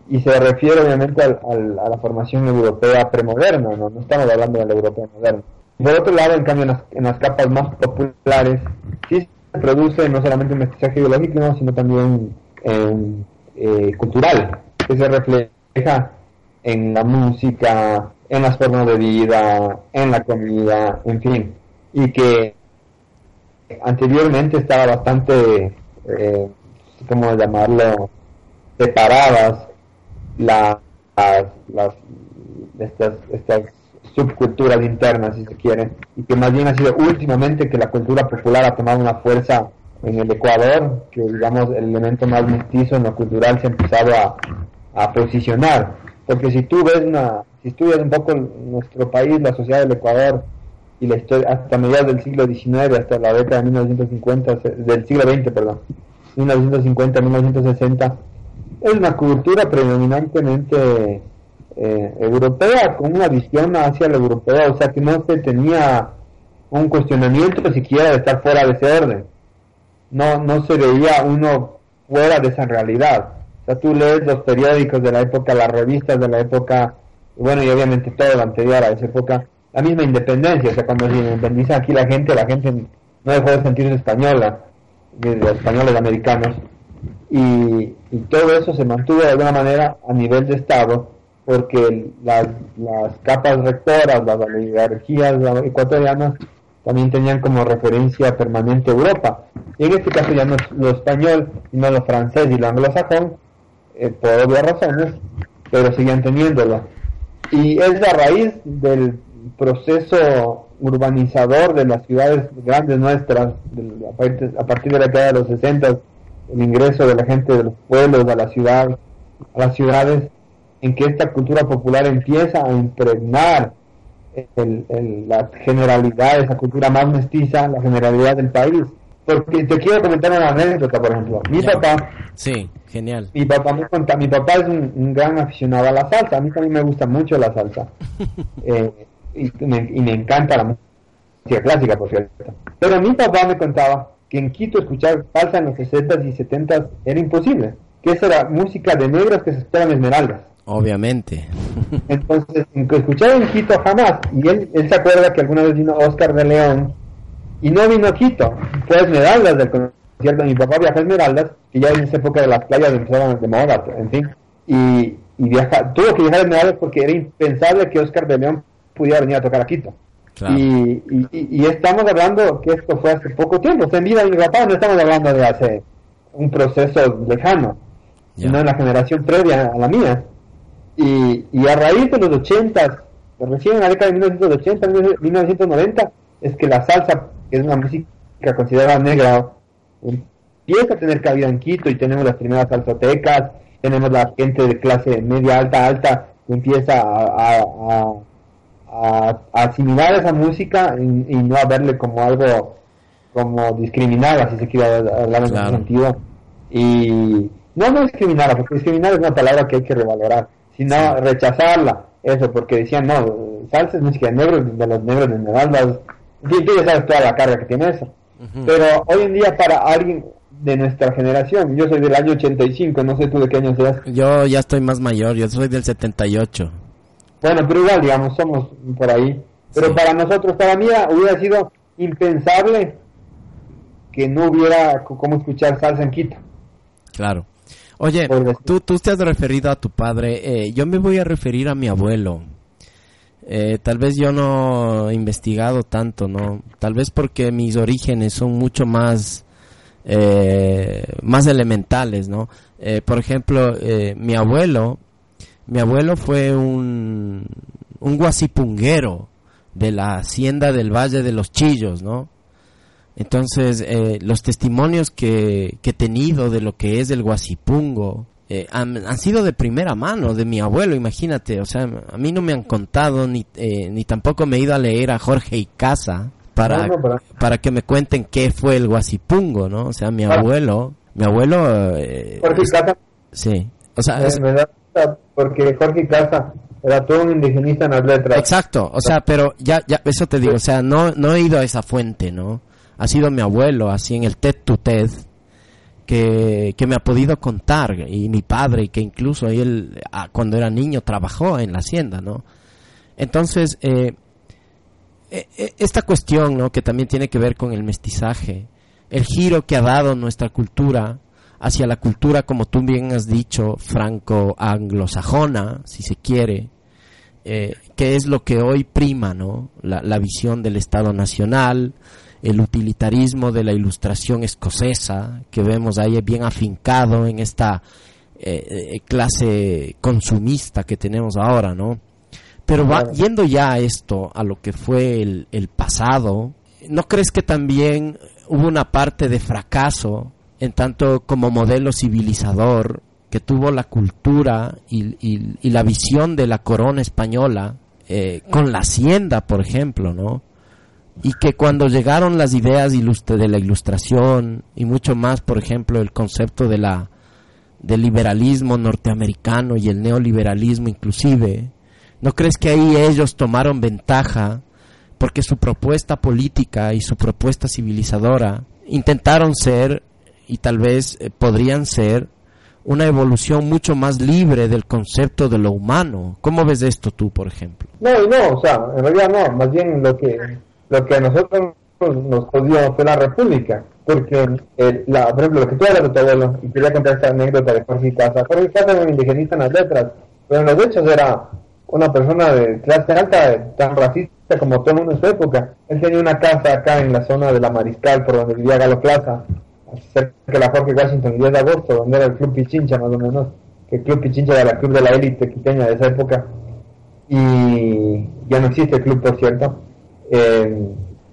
y se refiere obviamente a la formación europea premoderna, no estamos hablando de la europea moderna. Por otro lado, en cambio, en las capas más populares sí se produce no solamente un mestizaje ideológico, sino también cultural, que se refleja en la música, en las formas de vida, en la comida, en fin, y que anteriormente estaba bastante, ¿cómo llamarlo?, separadas estas subculturas internas, si se quiere, y que más bien ha sido últimamente que la cultura popular ha tomado una fuerza en el Ecuador, que digamos el elemento más mestizo en lo cultural se ha empezado a posicionar, porque si estudias un poco nuestro país, la sociedad del Ecuador y la historia hasta mediados del siglo XIX, hasta la década de 1950, del siglo XX, perdón, 1950-1960, es una cultura predominantemente europea, con una visión hacia la europea, o sea que no se tenía un cuestionamiento siquiera de estar fuera de ese orden, no se veía uno fuera de esa realidad. O sea, tú lees los periódicos de la época, las revistas de la época, bueno, y obviamente todo lo anterior a esa época, la misma independencia, o sea, cuando se independiza aquí la gente no dejó de sentirse española, de los españoles americanos, y todo eso se mantuvo de alguna manera a nivel de Estado, porque las capas rectoras, las oligarquías ecuatorianas, también tenían como referencia permanente Europa, y en este caso ya no es lo español, sino lo francés y lo anglosajón, por obvias razones, pero seguían teniéndolo. Y es la raíz del proceso urbanizador de las ciudades grandes nuestras, a partir de la década de los 60, el ingreso de la gente de los pueblos a las ciudades, en que esta cultura popular empieza a impregnar la generalidad, esa cultura más mestiza, la generalidad del país. Porque te quiero comentar una anécdota, por ejemplo. Mi papá... Sí, genial. Mi papá es un gran aficionado a la salsa. A mí también me gusta mucho la salsa. y me encanta la música clásica, por cierto. Pero mi papá me contaba que en Quito escuchar salsa en los 60s y 70s era imposible. Que esa era música de negros que se esperan Esmeraldas. Obviamente. Entonces, escuchar en Quito jamás. Y él se acuerda que alguna vez vino Oscar de León, y no vino a Quito, fue a Esmeraldas del concierto. Mi papá viajó a Esmeraldas, que ya en esa época de las playas empezaban de moda, en fin, tuvo que viajar a Esmeraldas porque era impensable que Oscar de León pudiera venir a tocar a Quito. Claro. Y estamos hablando que esto fue hace poco tiempo, o sea, en vida de mi papá no estamos hablando de hace un proceso lejano, sino en la generación previa a la mía. Y a raíz de los 80, recién en la década de 1980, 1990, es que la salsa, que es una música considerada negra, empieza a tener cabida en Quito, y tenemos las primeras salsotecas, tenemos la gente de clase media, alta, que empieza a asimilar esa música y no a verle como algo como discriminada, si se quiere hablar en ese sentido. Y no discriminada, porque discriminar es una palabra que hay que revalorar, sino rechazarla, eso, porque decían, no, salsa es música de los negros de Esmeraldas. Tú ya sabes toda la carga que tiene eso. Uh-huh. Pero hoy en día, para alguien de nuestra generación, yo soy del año 85, no sé tú de qué año seas. Yo ya estoy más mayor, yo soy del 78. Bueno, pero igual, digamos, somos por ahí. Pero para nosotros, para mí, hubiera sido impensable que no hubiera cómo escuchar salsa en Quito. Claro. Oye, tú te has referido a tu padre, yo me voy a referir a mi abuelo. Tal vez yo no he investigado tanto, ¿no? Tal vez porque mis orígenes son mucho más elementales, ¿no? Por ejemplo, mi abuelo fue un guasipunguero de la hacienda del Valle de los Chillos, ¿no? Entonces, los testimonios que he tenido de lo que es el guasipungo, han sido de primera mano de mi abuelo, imagínate. O sea, a mí no me han contado ni tampoco me he ido a leer a Jorge Icaza para que me cuenten qué fue el guasipungo, ¿no? O sea, mi abuelo Jorge Icaza. Sí. O sea, porque Jorge Icaza Era todo un indigenista en las letras. Exacto, o sea, pero ya eso te digo, o sea, no he ido a esa fuente, ¿no? Ha sido mi abuelo, así en el TED to TED, que me ha podido contar, y mi padre, que incluso él, cuando era niño, trabajó en la hacienda, ¿no? Entonces, esta cuestión, ¿no?, que también tiene que ver con el mestizaje, el giro que ha dado nuestra cultura hacia la cultura, como tú bien has dicho, franco-anglosajona, si se quiere, que es lo que hoy prima, ¿no? La visión del Estado Nacional, el utilitarismo de la Ilustración escocesa, que vemos ahí bien afincado en esta clase consumista que tenemos ahora, ¿no? Pero yendo ya a esto, a lo que fue el pasado, ¿no crees que también hubo una parte de fracaso en tanto como modelo civilizador que tuvo la cultura y la visión de la corona española con la hacienda, por ejemplo, ¿no? Y que cuando llegaron las ideas de la Ilustración y mucho más, por ejemplo, el concepto del liberalismo norteamericano y el neoliberalismo inclusive, ¿no crees que ahí ellos tomaron ventaja porque su propuesta política y su propuesta civilizadora intentaron ser, y tal vez podrían ser, una evolución mucho más libre del concepto de lo humano? ¿Cómo ves esto tú, por ejemplo? No, o sea, en realidad no, más bien lo que a nosotros nos jodió fue la República, porque, por ejemplo, lo que tú hablas de tu abuelo, y quería contar esta anécdota de Jorge Icaza. Jorge Icaza era un indigenista en las letras, pero en los hechos era una persona de clase alta, tan racista como todo el mundo en su época. Él tenía una casa acá en la zona de la Mariscal, por donde vivía Galo Plaza, cerca de la Jorge Washington, el 10 de agosto, donde era el Club Pichincha, más o menos, que el Club Pichincha era el club de la élite quiteña de esa época, y ya no existe el club, por cierto.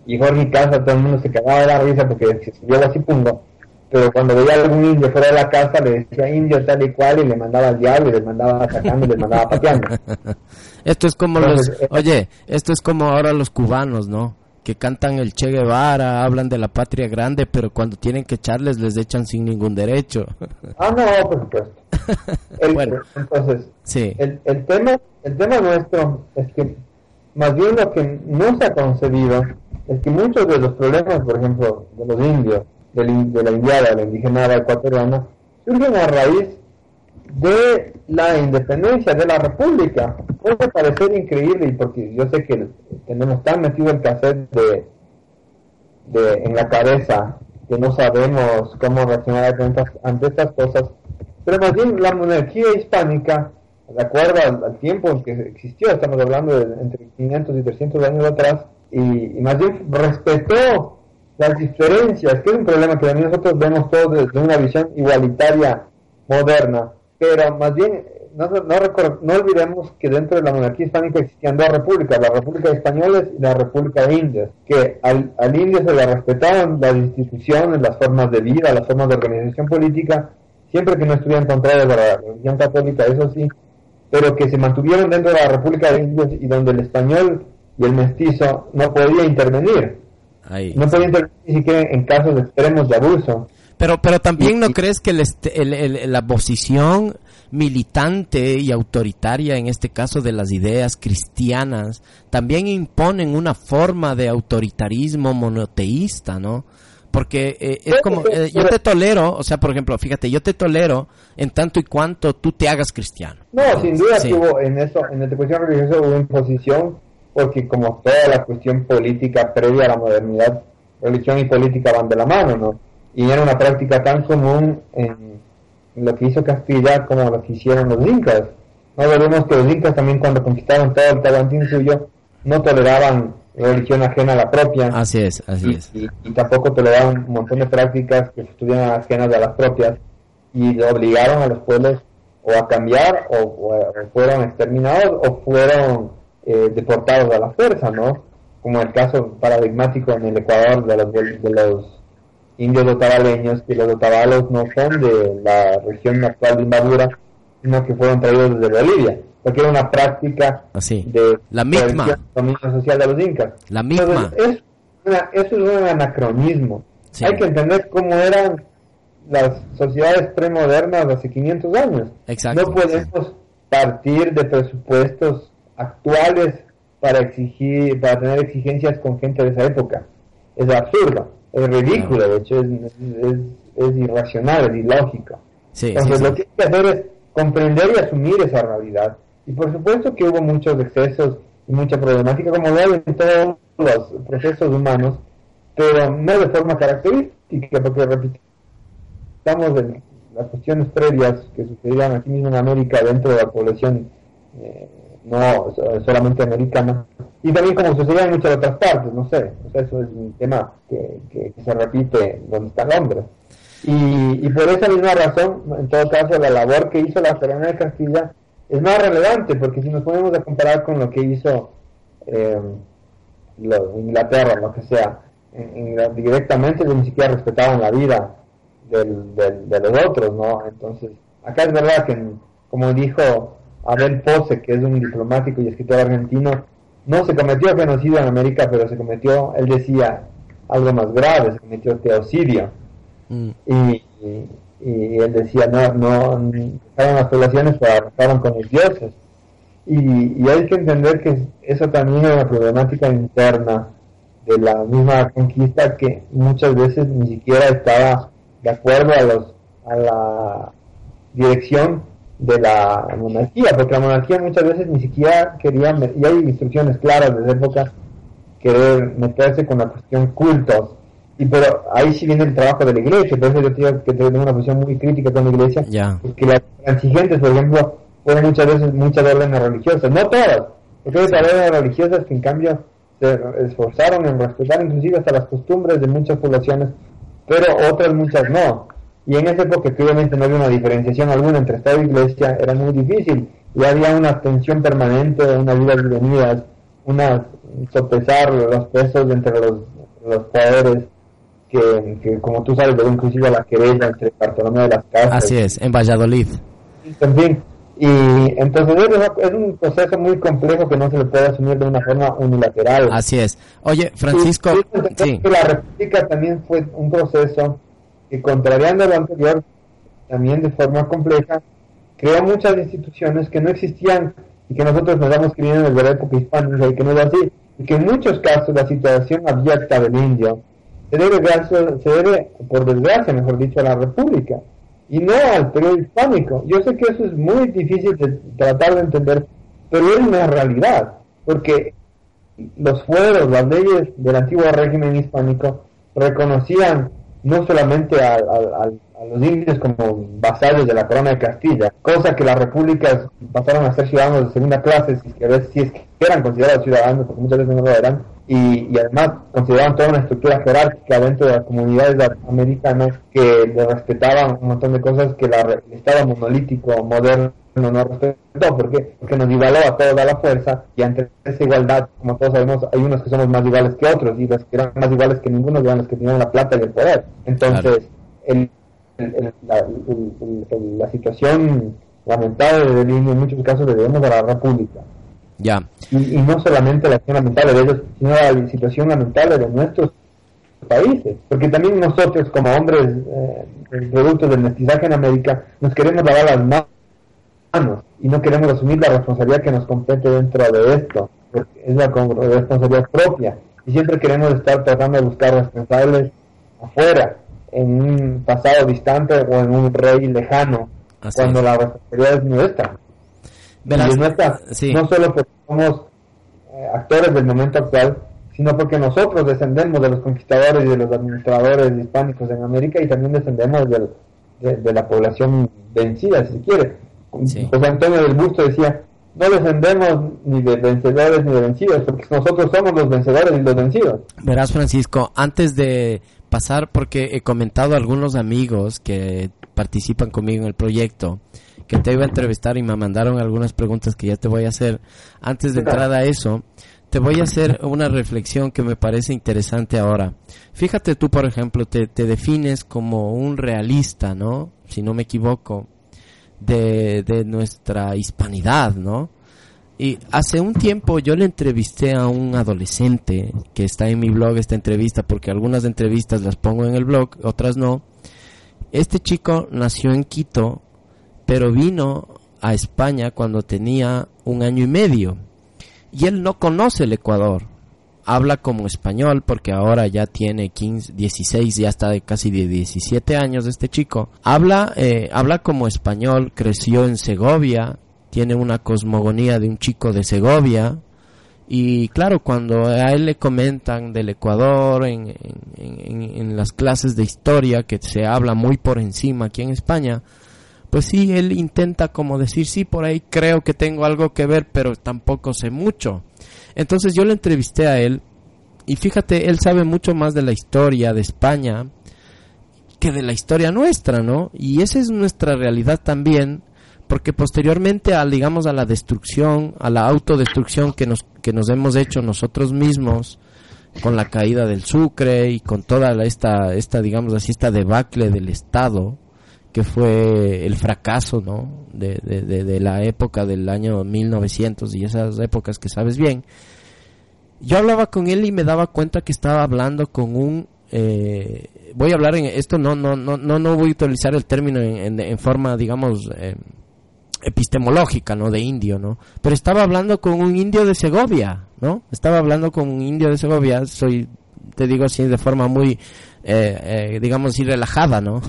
Y Jorge Icaza, todo el mundo se cagaba de la risa porque se subió así pungo, pero cuando veía a algún indio fuera de la casa le decía indio tal y cual, y le mandaba al diablo, y le mandaba atacando, y le mandaba pateando. Esto es como esto es como ahora los cubanos, ¿no?, que cantan el Che Guevara, hablan de la patria grande, pero cuando tienen que echarles, les echan sin ningún derecho. Ah, no, por supuesto. Bueno, entonces, sí. El tema nuestro es que, más bien, lo que no se ha concebido es que muchos de los problemas, por ejemplo, de los indios, de la indiada, de la indigenada ecuatoriana, surgen a raíz de la independencia de la República. Puede parecer increíble, y porque yo sé que tenemos tan metido el cassette en la cabeza que no sabemos cómo reaccionar ante estas cosas, pero más bien la monarquía hispánica, de acuerdo al tiempo en que existió, estamos hablando de entre 500 y 300 años atrás, y más bien respetó las diferencias, que es un problema que también nosotros vemos todo desde una visión igualitaria moderna, pero más bien no olvidemos que dentro de la monarquía hispánica existían dos repúblicas, la República de Españoles y la República de Indias, que al indio se le respetaban las instituciones, las formas de vida, las formas de organización política, siempre que no estuvieran contrarias a la religión católica, eso sí, pero que se mantuvieron dentro de la República de Indias, y donde el español y el mestizo no podía intervenir. Ahí. No podía intervenir ni siquiera en casos extremos de abuso. Pero también ¿no crees que la posición militante y autoritaria, en este caso de las ideas cristianas, también imponen una forma de autoritarismo monoteísta, no? Porque es como, yo te tolero, o sea, por ejemplo, fíjate, yo te tolero en tanto y cuanto tú te hagas cristiano. No, sin duda sí. Que hubo en eso, en la cuestión religiosa hubo imposición, porque como toda la cuestión política previa a la modernidad, religión y política van de la mano, ¿no? Y era una práctica tan común en lo que hizo Castilla como lo que hicieron los incas. No olvidemos que los incas también, cuando conquistaron todo el Tahuantinsuyo, no toleraban religión ajena a la propia. Así es. Y tampoco toleraban un montón de prácticas que estuvieran ajenas a las propias, y obligaron a los pueblos o a cambiar, o fueron exterminados, o fueron deportados a la fuerza, ¿no? Como el caso paradigmático en el Ecuador de los indios otavaleños, que los otavalos no son de la región actual de Imbabura, sino que fueron traídos desde Bolivia, porque era una práctica de la misma dominio social de los incas. La misma. Entonces, eso es un anacronismo. Sí. Hay que entender cómo eran las sociedades premodernas hace 500 años. Exacto. No podemos partir de presupuestos actuales para exigir, para tener exigencias con gente de esa época. Es absurdo, es ridículo, de hecho es irracional, es ilógico. Sí, entonces lo que hay que hacer es comprender y asumir esa realidad. Y por supuesto que hubo muchos excesos y mucha problemática, como lo hay en todos los procesos humanos, pero no de forma característica, porque repitamos en las cuestiones previas que sucedían aquí mismo en América, dentro de la población, no solamente americana, y también como sucedía en muchas otras partes, no sé, o sea, eso es un tema que se repite donde está el hombre. Y por esa misma razón, en todo caso, la labor que hizo la Corona de Castilla es más relevante, porque si nos ponemos a comparar con lo que hizo Inglaterra, lo que sea, directamente ni siquiera respetaban la vida de los otros, ¿no? Entonces, acá es verdad que, como dijo Abel Pose, que es un diplomático y escritor argentino, no se cometió genocidio en América, pero se cometió, él decía, algo más grave, se cometió teocidio. Y él decía, no dejaron las poblaciones, pero arrasaron con los dioses. Y hay que entender que eso también es una problemática interna de la misma conquista, que muchas veces ni siquiera estaba de acuerdo a la dirección de la monarquía, porque la monarquía muchas veces ni siquiera quería, y hay instrucciones claras desde época, querer meterse con la cuestión cultos. Y pero ahí sí viene el trabajo de la iglesia, por eso yo tengo que tener una posición muy crítica con la iglesia, porque las transigentes, por ejemplo, ponen muchas veces muchas órdenes religiosas, no todas, porque hay órdenes religiosas que en cambio se esforzaron en respetar inclusive hasta las costumbres de muchas poblaciones, pero otras muchas no. Y en esa época que obviamente no había una diferenciación alguna entre Estado y Iglesia, era muy difícil, y había una tensión permanente, unas vidas venidas, unas sopesar los pesos entre los poderes, que como tú sabes, luego inclusive la querella entre Bartolomé de las Casas. Así es, en Valladolid. En fin, y entonces es un proceso muy complejo que no se le puede asumir de una forma unilateral. Así es. Oye, Francisco, sí. La República también fue un proceso que, contrariando lo anterior, también de forma compleja, creó muchas instituciones que no existían y que nosotros nos damos creyendo en la época hispánica, y que no era así, y que en muchos casos la situación abierta del indio se debe, por desgracia, mejor dicho, a la República y no al periodo hispánico. Yo sé que eso es muy difícil de tratar de entender, pero es una realidad, porque los fueros, las leyes del antiguo régimen hispánico reconocían no solamente a los indios como vasallos de la Corona de Castilla, cosa que las repúblicas pasaron a ser ciudadanos de segunda clase, si es que eran considerados ciudadanos, porque muchas veces no lo eran, y además consideraban toda una estructura jerárquica dentro de las comunidades americanas que le respetaban un montón de cosas que el Estado monolítico moderno no respetó. ¿Por qué? Porque nos igualó a todos a la fuerza, y ante esa igualdad, como todos sabemos, hay unos que somos más iguales que otros, y los que eran más iguales que ninguno eran los que tenían la plata y el poder. Entonces, la situación lamentable del indio en muchos casos le debemos a la República. Y no solamente la acción lamentable de ellos, sino la situación lamentable de nuestros países, porque también nosotros como hombres productos del mestizaje en América nos queremos lavar las manos y no queremos asumir la responsabilidad que nos compete dentro de esto, porque es la responsabilidad propia, y siempre queremos estar tratando de buscar responsables afuera, en un pasado distante o en un rey lejano. Así cuando es. La responsabilidad es nuestra. Y nuestra, sí. No solo porque somos actores del momento actual, sino porque nosotros descendemos de los conquistadores y de los administradores hispánicos en América, y también descendemos de la población vencida, si se quiere. Sí. José Antonio del Busto decía, no descendemos ni de vencedores ni de vencidos, porque nosotros somos los vencedores y los vencidos. Verás, Francisco, antes de pasar, porque he comentado a algunos amigos que participan conmigo en el proyecto, que te iba a entrevistar y me mandaron algunas preguntas que ya te voy a hacer. Antes de entrar a eso, te voy a hacer una reflexión que me parece interesante ahora. Fíjate tú, por ejemplo, te defines como un realista, ¿no? Si no me equivoco, de nuestra hispanidad, ¿no? Y hace un tiempo yo le entrevisté a un adolescente que está en mi blog esta entrevista, porque algunas entrevistas las pongo en el blog, otras no. Este chico nació en Quito, pero vino a España cuando tenía 1 año y medio y él no conoce el Ecuador. Habla como español porque ahora ya tiene 15, 16, ya está de casi de 17 años este chico. Habla como español, creció en Segovia, tiene una cosmogonía de un chico de Segovia. Y claro, cuando a él le comentan del Ecuador en las clases de historia, que se habla muy por encima aquí en España, pues sí, él intenta como decir, sí, por ahí creo que tengo algo que ver, pero tampoco sé mucho. Entonces yo le entrevisté a él y fíjate, él sabe mucho más de la historia de España que de la historia nuestra, ¿no? Y esa es nuestra realidad también, porque posteriormente a, digamos, a la destrucción, a la autodestrucción que nos hemos hecho nosotros mismos con la caída del Sucre y con toda esta digamos así, esta debacle del Estado, que fue el fracaso, ¿no?, de la época del año 1900 y esas épocas que sabes bien. Yo hablaba con él y me daba cuenta que estaba hablando con un... voy a hablar en esto, no voy a utilizar el término en forma, digamos, epistemológica, ¿no?, de indio, ¿no? Pero estaba hablando con un indio de Segovia, ¿no? Te digo así de forma muy, digamos así, relajada, ¿no?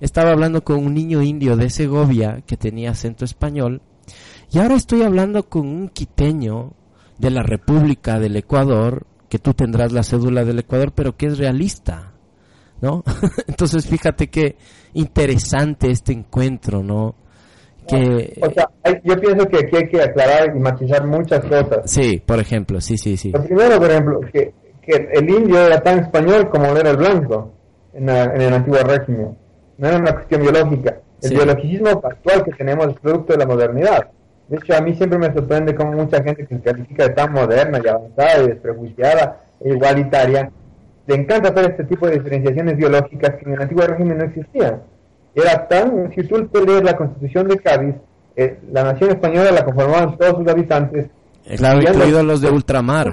Estaba hablando con un niño indio de Segovia que tenía acento español y ahora estoy hablando con un quiteño de la República del Ecuador, que tú tendrás la cédula del Ecuador, pero que es realista, ¿no? Entonces, fíjate qué interesante este encuentro, ¿no? Que... O sea, yo pienso que aquí hay que aclarar y matizar muchas cosas. Sí, por ejemplo, sí. Lo primero, por ejemplo, que el indio era tan español como era el blanco en el antiguo régimen. No era una cuestión biológica. El biologicismo actual que tenemos es producto de la modernidad. De hecho, a mí siempre me sorprende cómo mucha gente que se califica de tan moderna y avanzada y desprejuiciada e igualitaria, le encanta hacer este tipo de diferenciaciones biológicas que en el antiguo régimen no existían. Era tan... Si tú lees la Constitución de Cádiz, la nación española la conformaban todos sus habitantes. Claro, incluidos los de ultramar.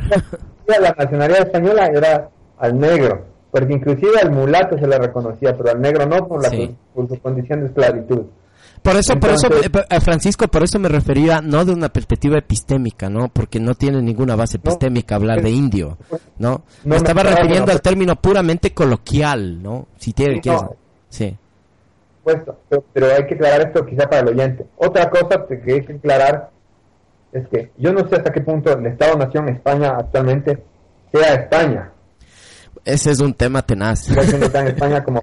La nacionalidad española era al negro, porque inclusive al mulato se le reconocía, pero al negro no, por su condición de esclavitud. Por eso, Francisco, por eso me refería no de una perspectiva epistémica, ¿no? Porque no tiene ninguna base epistémica hablar de indio, ¿no? Me estaba refiriendo al término puramente coloquial, ¿no? Si tiene que... Sí. Pero hay que aclarar esto quizá para el oyente. Otra cosa que hay que aclarar es que yo no sé hasta qué punto el Estado-Nación España actualmente sea España. Ese es un tema tenaz. Tan España como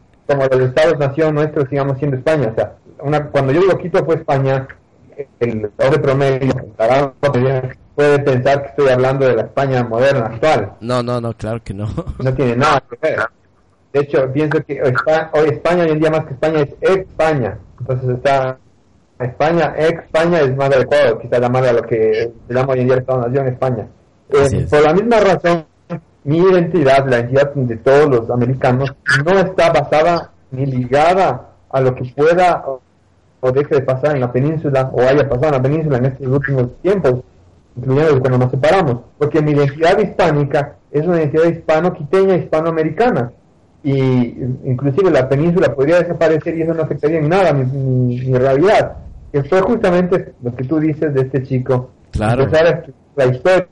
los Estados-Nación nuestros, digamos, siendo España. O sea, cuando yo digo Quito fue España, el hombre promedio puede pensar que estoy hablando de la España moderna actual. No, claro que no. No tiene nada que ver. De hecho, pienso que hoy España, hoy en día más que España, es España. Entonces está... España es más adecuado, quizás llamarle a lo que se llama hoy en día el Estado-Nación España. Por la misma razón, mi identidad, la identidad de todos los americanos, no está basada ni ligada a lo que pueda o deje de pasar en la península o haya pasado en la península en estos últimos tiempos, incluyendo cuando nos separamos, porque mi identidad hispánica es una identidad hispano-quiteña, hispanoamericana. Y inclusive la península podría desaparecer y eso no afectaría en nada mi realidad, que fue justamente lo que tú dices de este chico. Claro. Empezar la historia.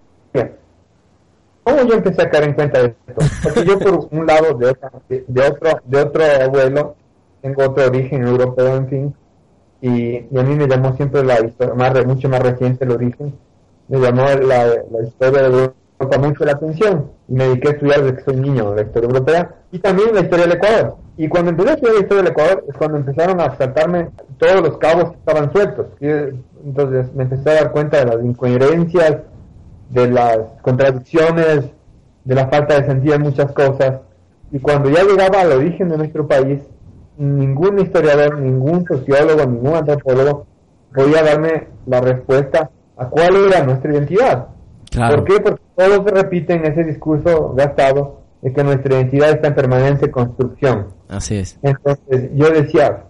¿Cómo yo empecé a caer en cuenta de esto? Porque yo por un lado de otro abuelo tengo otro origen europeo, en fin, y a mí me llamó siempre la historia, mucho más reciente el origen, me llamó la historia de Europa mucho la atención y me dediqué a estudiar desde que soy niño la historia europea y también la historia del Ecuador. Y cuando empecé a estudiar la historia del Ecuador es cuando empezaron a saltarme todos los cabos que estaban sueltos. Entonces me empecé a dar cuenta de las incoherencias, de las contradicciones, de la falta de sentido en muchas cosas. Y cuando ya llegaba al origen de nuestro país, ningún historiador, ningún sociólogo, ningún antropólogo podía darme la respuesta a cuál era nuestra identidad. Claro. ¿Por qué? Porque todos repiten ese discurso gastado de que nuestra identidad está en permanente construcción. Así es. Entonces yo decía,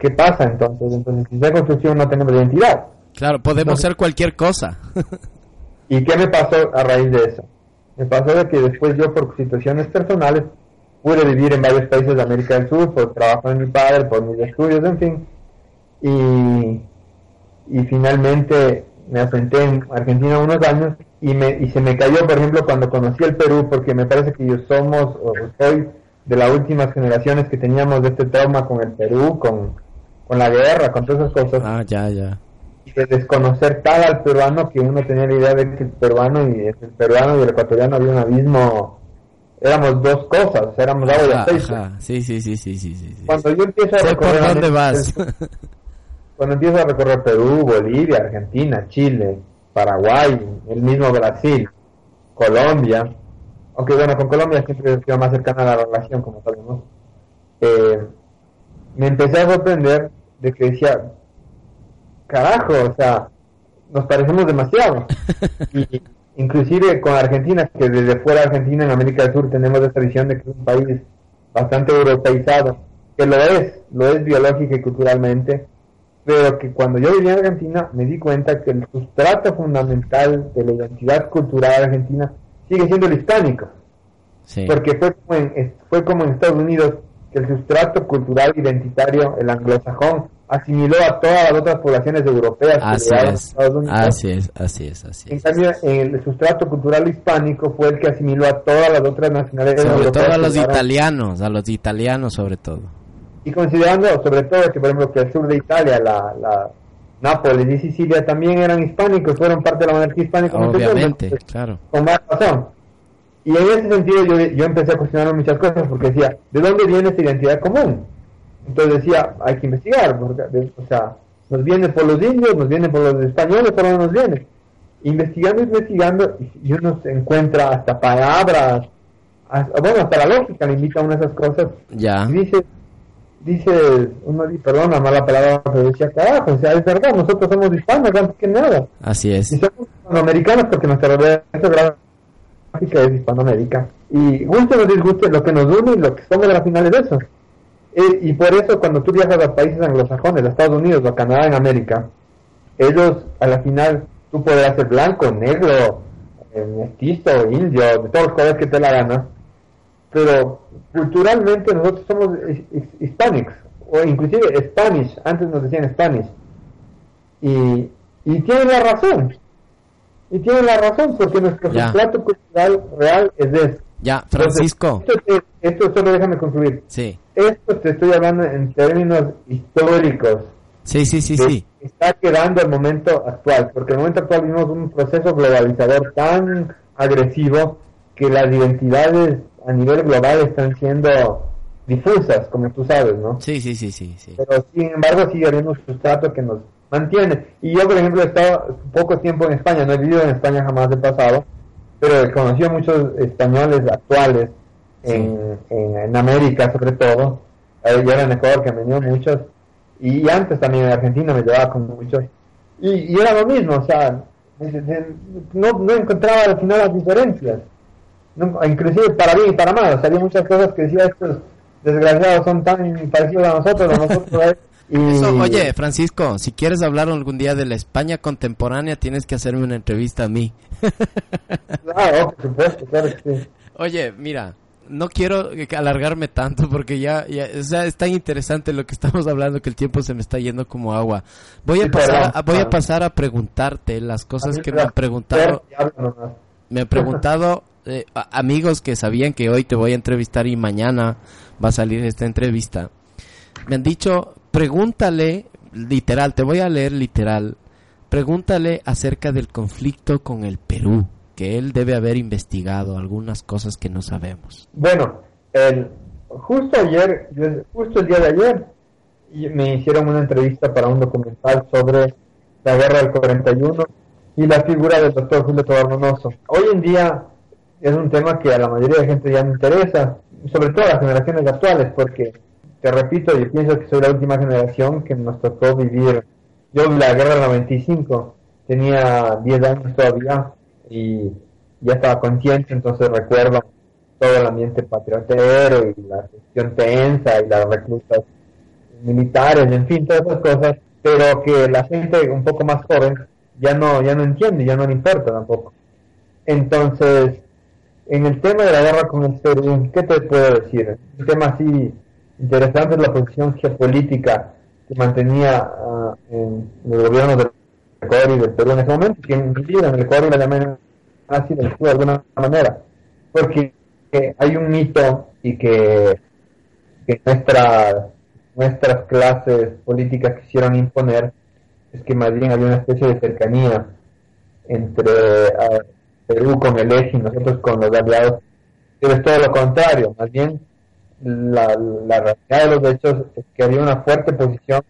¿qué pasa entonces? Entonces, si hay construcción no tenemos identidad. Claro, podemos ser cualquier cosa. ¿Y qué me pasó a raíz de eso? Me pasó de que después yo, por situaciones personales, pude vivir en varios países de América del Sur, por trabajo de mi padre, por mis estudios, en fin. y finalmente me enfrenté en Argentina unos años y se me cayó, por ejemplo, cuando conocí el Perú, porque me parece que soy de las últimas generaciones que teníamos de este trauma con el Perú, con la guerra, con todas esas cosas. Ah, ya. Y de desconocer tal al peruano, que uno tenía la idea de que el peruano y el ecuatoriano había un abismo. Éramos dos cosas, éramos algo de seis. Sí. Cuando yo empiezo a recorrer... ¿Por dónde vas? Cuando empiezo a recorrer Perú, Bolivia, Argentina, Chile, Paraguay, el mismo Brasil, Colombia... Aunque bueno, con Colombia siempre he sido más cercana a la relación, como sabemos. Me empecé a sorprender de que decía... Carajo, o sea, nos parecemos demasiado. Y inclusive con Argentina, que desde fuera de Argentina, en América del Sur, tenemos esta visión de que es un país bastante europeizado, que lo es biológica y culturalmente, pero que cuando yo vivía en Argentina me di cuenta que el sustrato fundamental de la identidad cultural argentina sigue siendo el hispánico. Sí. Porque fue como en Estados Unidos, que el sustrato cultural identitario, el anglosajón, asimiló a todas las otras poblaciones europeas. Así es. En cambio, el sustrato cultural hispánico fue el que asimiló a todas las otras nacionalidades europeas. Sobre todo a los italianos sobre todo. Y considerando sobre todo que, por ejemplo, que el sur de Italia, la Nápoles y Sicilia también eran hispánicos, fueron parte de la monarquía hispánica. Obviamente, claro. Con más razón. Y en ese sentido yo empecé a cuestionar muchas cosas, porque decía, ¿de dónde viene esta identidad común? Entonces decía, hay que investigar, porque, o sea, nos viene por los indios, nos viene por los españoles, ¿por dónde nos viene? Investigando, y uno se encuentra hasta palabras, hasta la lógica le invita a una de esas cosas. Ya. Y dice, uno dice, perdón, la mala palabra, pero decía, carajo, o sea, es verdad, nosotros somos hispanos antes que nada. Así es. Y somos hispanoamericanos porque nuestra relación gráfica es hispanoamérica. Y guste o no disguste, lo que nos une y lo que somos al final es eso. Y por eso cuando tú viajas a países anglosajones, a Estados Unidos o a Canadá en América, ellos a la final, tú podrás ser blanco, negro, mestizo, indio, de todos los colores que te la ganas, pero culturalmente nosotros somos hispanics, o inclusive Spanish, antes nos decían Spanish, y tienen la razón, porque nuestro plato cultural real es de esto. Ya, Francisco. Entonces, esto solo déjame concluir. Sí. Esto te estoy hablando en términos históricos. Sí. Está quedando el momento actual, porque el momento actual vivimos un proceso globalizador tan agresivo que las identidades a nivel global están siendo difusas, como tú sabes, ¿no? Sí. Pero sin embargo sigue habiendo un sustrato que nos mantiene. Y yo, por ejemplo, he estado poco tiempo en España, no he vivido en España jamás de pasado, pero conocí a muchos españoles actuales en América, sobre todo. Yo era en Ecuador, que me venido muchos, y antes también en Argentina me llevaba con muchos, y era lo mismo, o sea, no encontraba al final las diferencias, no, inclusive para bien y para mal, o sea, había muchas cosas que decía, estos desgraciados son tan parecidos a nosotros. Eso, oye, Francisco, si quieres hablar algún día de la España contemporánea, tienes que hacerme una entrevista a mí. Claro, por supuesto, claro que sí. Oye, mira, no quiero alargarme tanto porque ya, o sea, es tan interesante lo que estamos hablando que el tiempo se me está yendo como agua. Voy a pasar a preguntarte las cosas que me han preguntado amigos que sabían que hoy te voy a entrevistar y mañana va a salir esta entrevista. Me han dicho, pregúntale, literal, te voy a leer literal, pregúntale acerca del conflicto con el Perú, que él debe haber investigado algunas cosas que no sabemos. Bueno, justo el día de ayer, me hicieron una entrevista para un documental sobre la guerra del 41 y la figura del doctor Julio Tobar Donoso. Hoy en día es un tema que a la mayoría de gente ya me interesa, sobre todo a las generaciones actuales, porque... Te repito, yo pienso que soy la última generación que nos tocó vivir. Yo la guerra del 95, tenía 10 años todavía y ya estaba consciente, entonces recuerdo todo el ambiente patriotero y la gestión tensa y las reclutas militares, en fin, todas esas cosas, pero que la gente un poco más joven ya no entiende, ya no le importa tampoco. Entonces, en el tema de la guerra con el Perú, ¿qué te puedo decir? Un tema así... interesante es la posición geopolítica que mantenía en el gobierno del Ecuador y del Perú en ese momento, que en el Ecuador y la llaman así de alguna manera, porque hay un mito y que nuestras clases políticas quisieron imponer, es que más bien había una especie de cercanía entre Perú con el eje y nosotros con los aliados, pero es todo lo contrario. Más bien la realidad de los hechos es que había una fuerte posición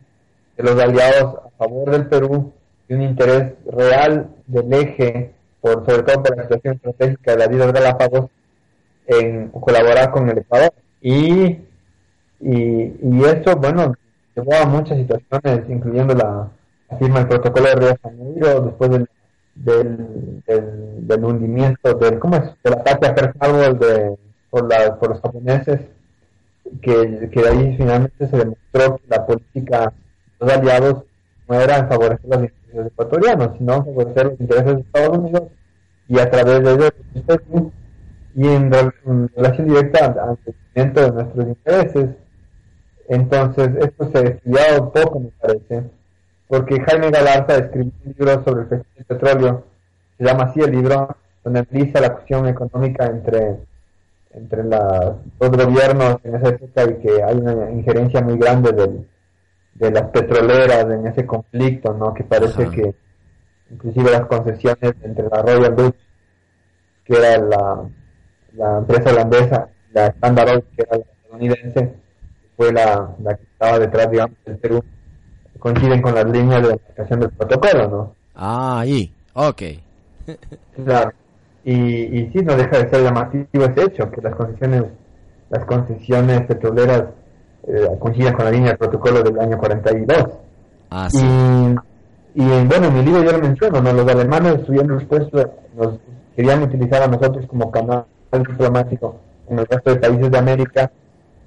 de los aliados a favor del Perú y un interés real del eje, sobre todo por la situación estratégica de las Islas Galápagos, en colaborar con el Ecuador. Y eso, bueno, llevó a muchas situaciones, incluyendo la firma del protocolo de Río de Janeiro, después del hundimiento del ataque a Pearl Harbor por los japoneses, que de ahí finalmente se demostró que la política de los aliados no era favorecer los intereses ecuatorianos, sino favorecer los intereses de Estados Unidos, y a través de ellos, y en relación directa al crecimiento de nuestros intereses. Entonces, esto se ha estudiado poco, me parece, porque Jaime Galarza escribió un libro sobre el precio del petróleo, se llama así el libro, donde analiza la cuestión económica entre los gobiernos en esa época, y que hay una injerencia muy grande de las petroleras en ese conflicto, ¿no? Que parece que inclusive las concesiones entre la Royal Dutch, que era la empresa holandesa, la Standard Oil, que era la estadounidense, fue la que estaba detrás, digamos, del Perú, coinciden con las líneas de aplicación del protocolo, ¿no? Ah, ahí, ok. Claro. Y sí, no deja de ser llamativo ese hecho, que las concesiones petroleras coinciden con la línea del protocolo del año 42. Ah, sí. Y bueno, en mi libro yo lo menciono, ¿no? Los alemanes estuvieron dispuestos, nos querían utilizar a nosotros como canal diplomático en el resto de países de América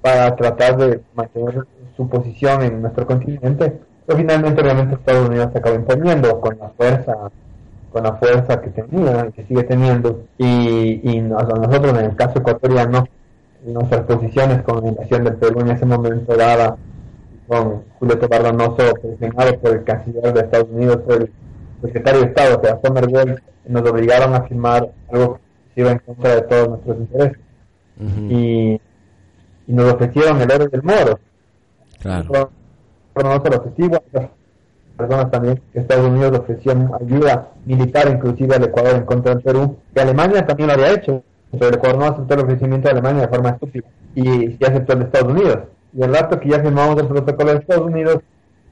para tratar de mantener su posición en nuestro continente, pero finalmente obviamente Estados Unidos se acabó imponiendo con la fuerza que tenía y que sigue teniendo, y nosotros en el caso ecuatoriano, nuestras posiciones con la invasión del Perú en ese momento dada con Julio Tobar Donoso, presionado por el canciller de Estados Unidos, por el secretario de Estado, que era Sumner Welles, nos obligaron a firmar algo que iba en contra de todos nuestros intereses. Uh-huh. Y nos ofrecieron el oro del moro. Claro. Pero no ofrecido a personas también, que Estados Unidos ofreció ayuda militar inclusive al Ecuador en contra del Perú, que Alemania también lo había hecho, pero el Ecuador no aceptó el ofrecimiento de Alemania de forma estúpida, y ya aceptó el de Estados Unidos. Y al rato que ya firmamos el protocolo de Estados Unidos,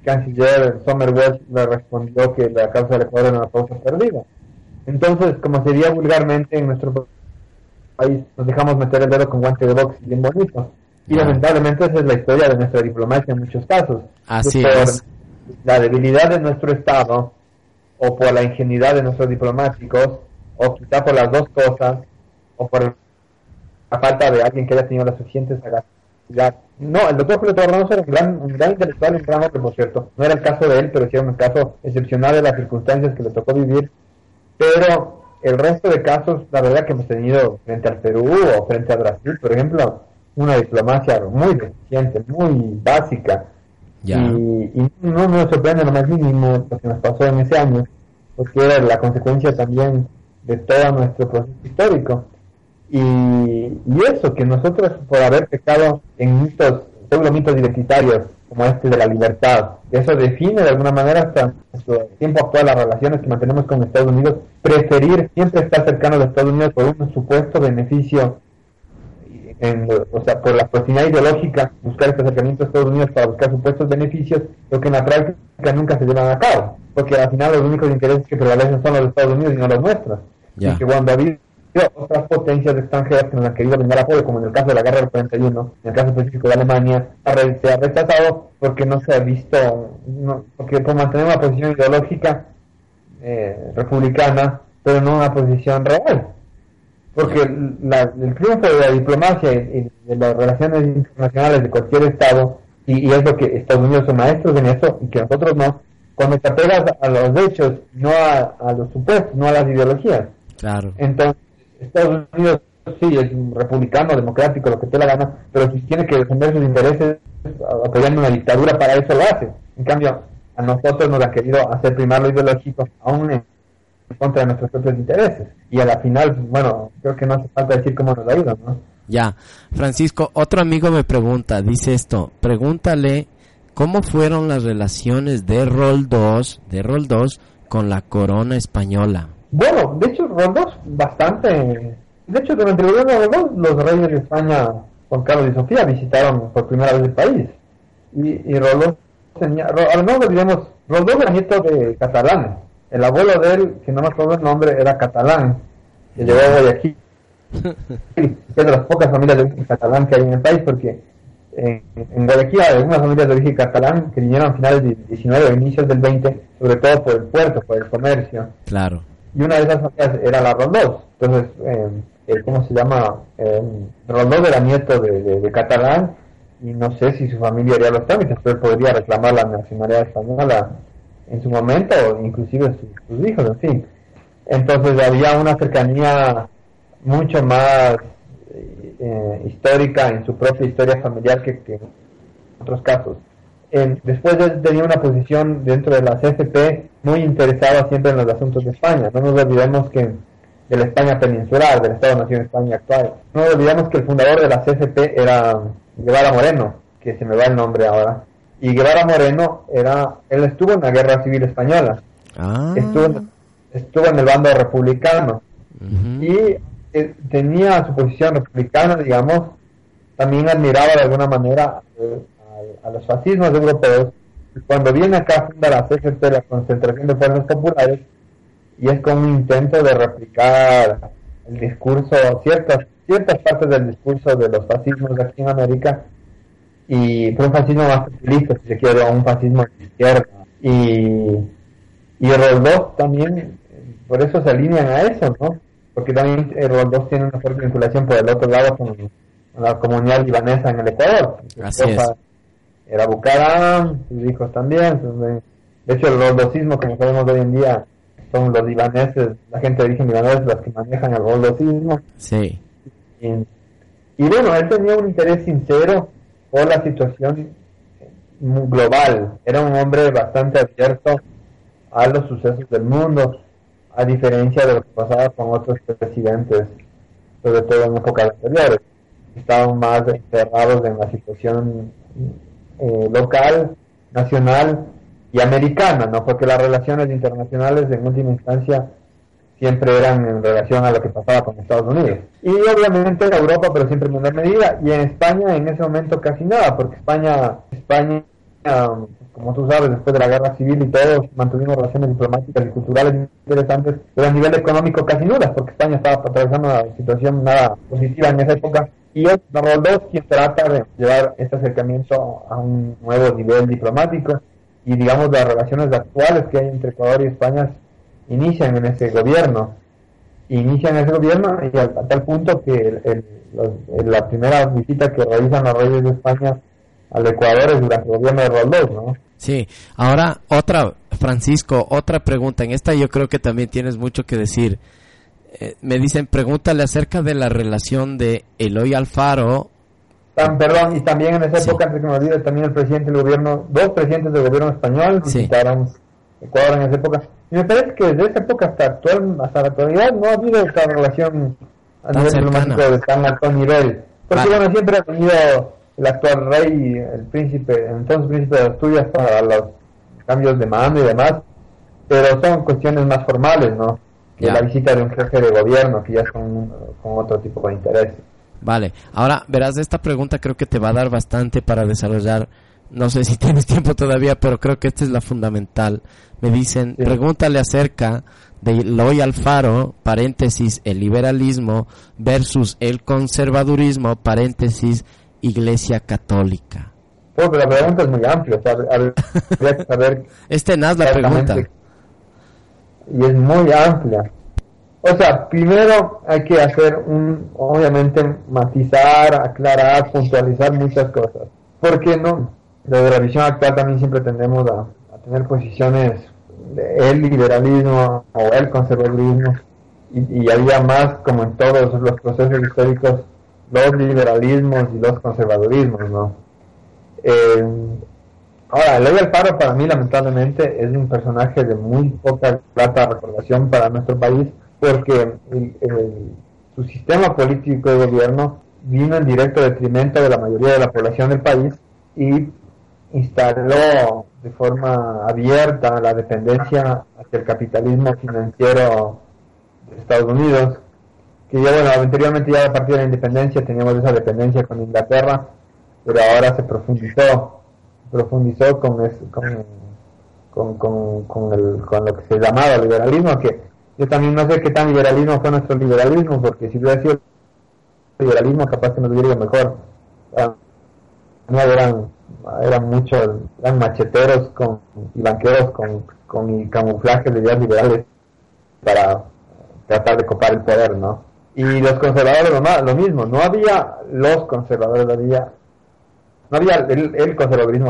el canciller Sumner Welles le respondió que la causa del Ecuador era una causa perdida. Entonces, como sería vulgarmente en nuestro país, nos dejamos meter el dedo con guante de box bien bonito. Y lamentablemente esa es la historia de nuestra diplomacia en muchos casos. Así es. Por la debilidad de nuestro Estado, o por la ingenuidad de nuestros diplomáticos, o quizá por las dos cosas, o por la falta de alguien que haya tenido la suficiente sagacidad. No, el doctor Julio Tobar Donoso era un gran intelectual, un gran hombre, por cierto. No era el caso de él, pero sí era un caso excepcional de las circunstancias que le tocó vivir. Pero el resto de casos, la verdad que hemos tenido frente al Perú o frente a Brasil, por ejemplo, una diplomacia muy deficiente, muy básica. Yeah. Y no me sorprende lo más mínimo lo que nos pasó en ese año, porque era la consecuencia también de todo nuestro proceso histórico. Y eso, que nosotros por haber pecado en mitos, pseudo mitos identitarios, como este de la libertad, eso define de alguna manera hasta nuestro tiempo actual las relaciones que mantenemos con Estados Unidos, preferir siempre estar cercano a Estados Unidos por un supuesto beneficio, o sea, por la proximidad ideológica, buscar este acercamiento a Estados Unidos para buscar supuestos beneficios, lo que en la práctica nunca se llevan a cabo, porque al final los únicos intereses que prevalecen son los de Estados Unidos y no los nuestros. Yeah. Y que cuando ha habido otras potencias extranjeras que nos han querido brindar apoyo, como en el caso de la guerra del 41, en el caso específico de Alemania, se ha rechazado porque no se ha visto, porque por mantener una posición ideológica republicana, pero no una posición real. Porque el triunfo de la diplomacia y de las relaciones internacionales de cualquier Estado, y es lo que Estados Unidos son maestros en eso y que nosotros no, cuando te apegas a los hechos, no a los supuestos, no a las ideologías. Claro. Entonces, Estados Unidos sí es un republicano, democrático, lo que te la gana, pero si tiene que defender sus intereses apoyando una dictadura, para eso lo hace. En cambio, a nosotros nos ha querido hacer primar los ideológicos aún en contra de nuestros propios intereses. Y a la final, bueno, creo que no hace falta decir cómo nos ha ido, ¿no? Ya. Francisco, otro amigo me pregunta, dice esto, pregúntale cómo fueron las relaciones de Roldós con la corona española. Bueno, de hecho, Roldós bastante... De hecho, durante el gobierno de Roldós, los reyes de España, Juan Carlos y Sofía, visitaron por primera vez el país. Y Roldós tenía... Roldós era nieto de catalanes. El abuelo de él, que no me acuerdo el nombre, era catalán, que llegó a Guayaquil. Es de las pocas familias de origen catalán que hay en el país, porque en Guayaquil hay algunas familias de origen catalán que vinieron a finales del 19 o inicios del 20, sobre todo por el puerto, por el comercio. Claro. Y una de esas familias era la Roldós. Entonces, ¿cómo se llama? Roldós era nieto de catalán, y no sé si su familia haría los trámites, pero él podría reclamar la nacionalidad española en su momento, o inclusive sus hijos, en fin. Entonces había una cercanía mucho más histórica en su propia historia familiar que en otros casos. Después él tenía una posición dentro de la CFP muy interesada siempre en los asuntos de España. No nos olvidemos que de la España peninsular, del Estado-Nación España actual. No nos olvidemos que el fundador de la CFP era Guevara Moreno, que se me va el nombre ahora. Y Guevara Moreno él estuvo en la Guerra Civil Española. Ah. Estuvo en el bando republicano. Uh-huh. Y tenía su posición republicana, digamos. También admiraba de alguna manera a los fascismos europeos. Cuando viene acá, funda la CFP, la Concentración de Fuerzas Populares, y es como un intento de replicar el discurso, ciertas partes del discurso de los fascismos de Latinoamérica. Y fue un fascismo más populista, si se quiere, un fascismo de izquierda. Y Roldós también, por eso se alinean a eso, ¿no? Porque también Roldós tiene una fuerte vinculación por el otro lado con la comunidad libanesa en el Ecuador. Así es. Era Bucaram, sus hijos también. Entonces, de hecho, el roldosismo, como sabemos hoy en día, son los libaneses, la gente de origen libanés, los que manejan el roldosismo. Sí. Y bueno, él tenía un interés sincero por la situación global. Era un hombre bastante abierto a los sucesos del mundo, a diferencia de lo que pasaba con otros presidentes, sobre todo en épocas anteriores. Estaban más encerrados en la situación local, nacional y americana, ¿no? Porque las relaciones internacionales en última instancia siempre eran en relación a lo que pasaba con Estados Unidos. Y obviamente en Europa, pero siempre en menor medida. Y en España, en ese momento, casi nada, porque España, como tú sabes, después de la guerra civil y todo, mantuvimos relaciones diplomáticas y culturales interesantes, pero a nivel económico casi nulas, porque España estaba atravesando una situación nada positiva en esa época. Y es Roldós quien trata de llevar este acercamiento a un nuevo nivel diplomático. Y digamos, las relaciones actuales que hay entre Ecuador y España inician en ese gobierno y a tal punto que la primera visita que realizan los reyes de España al Ecuador es durante el gobierno de Roldós, ¿no? Sí. Ahora, Francisco, otra pregunta. En esta yo creo que también tienes mucho que decir. Me dicen, pregúntale acerca de la relación de Eloy Alfaro. Y también en esa época, antes que me olvide, también el presidente del gobierno, dos presidentes del gobierno español visitaron Ecuador en esa época. Y me parece que desde esa época hasta la actualidad no ha habido esta relación a nivel diplomático de tan alto nivel. Porque bueno, siempre ha tenido el actual rey, el príncipe, entonces príncipe de Asturias, para los cambios de mando y demás, pero son cuestiones más formales, ¿no? Que la visita de un jefe de gobierno, que ya son con otro tipo de interés. Vale, ahora verás, esta pregunta creo que te va a dar bastante para desarrollar. No sé si tienes tiempo todavía, pero creo que esta es la fundamental. Me dicen, pregúntale acerca de Eloy Alfaro, paréntesis, el liberalismo versus el conservadurismo, paréntesis, Iglesia Católica. Pero la pregunta es muy amplia. O sea, habría que saber es tenaz la pregunta. Y es muy amplia. O sea, primero hay que hacer obviamente, matizar, aclarar, puntualizar muchas cosas. ¿Por qué no? Desde la visión actual también siempre tendemos a tener posiciones del liberalismo o el conservadurismo, y había más, como en todos los procesos históricos, los liberalismos y los conservadurismos, ¿no? Ahora, Eloy Alfaro para mí lamentablemente es un personaje de muy poca grata recordación para nuestro país, porque su sistema político de gobierno vino en directo detrimento de la mayoría de la población del país y instaló de forma abierta la dependencia hacia el capitalismo financiero de Estados Unidos, que ya bueno, anteriormente ya a partir de la independencia teníamos esa dependencia con Inglaterra, pero ahora se profundizó con lo que se llamaba liberalismo, que yo también no sé qué tan liberalismo fue nuestro liberalismo, porque si hubiera sido liberalismo capaz que nos hubiera ido mejor. No eran muchos, eran macheteros y banqueros con camuflajes de ideas liberales para tratar de copar el poder, ¿no? Y los conservadores lo mismo, no había el conservadurismo,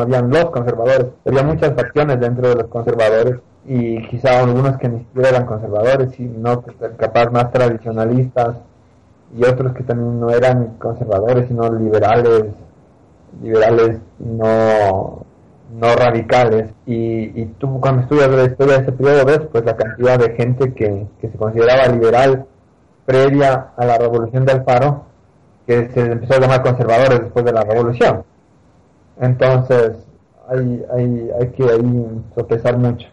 habían los conservadores, había muchas facciones dentro de los conservadores y quizá algunos que ni siquiera eran conservadores, sino capaz más tradicionalistas, y otros que también no eran conservadores sino liberales no radicales, y tú cuando estudias la historia de ese periodo ves pues la cantidad de gente que se consideraba liberal previa a la revolución de Alfaro, que se empezó a llamar conservadores después de la revolución. Entonces hay que ahí sopesar mucho.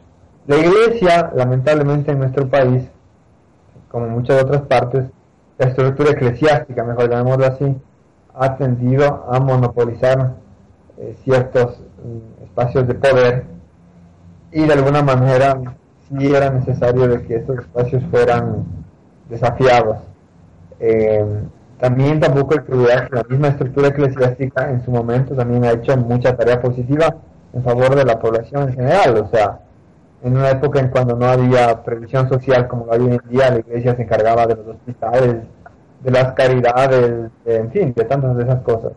La iglesia, lamentablemente en nuestro país, como en muchas otras partes, la estructura eclesiástica, mejor llamémoslo así, ha tendido a monopolizar ciertos espacios de poder, y de alguna manera sí era necesario de que estos espacios fueran desafiados. También tampoco hay que olvidar que la misma estructura eclesiástica en su momento también ha hecho mucha tarea positiva en favor de la población en general, o sea, en una época en cuando no había previsión social como lo hay hoy en día, la iglesia se encargaba de los hospitales, de las caridades, en fin, de tantas de esas cosas.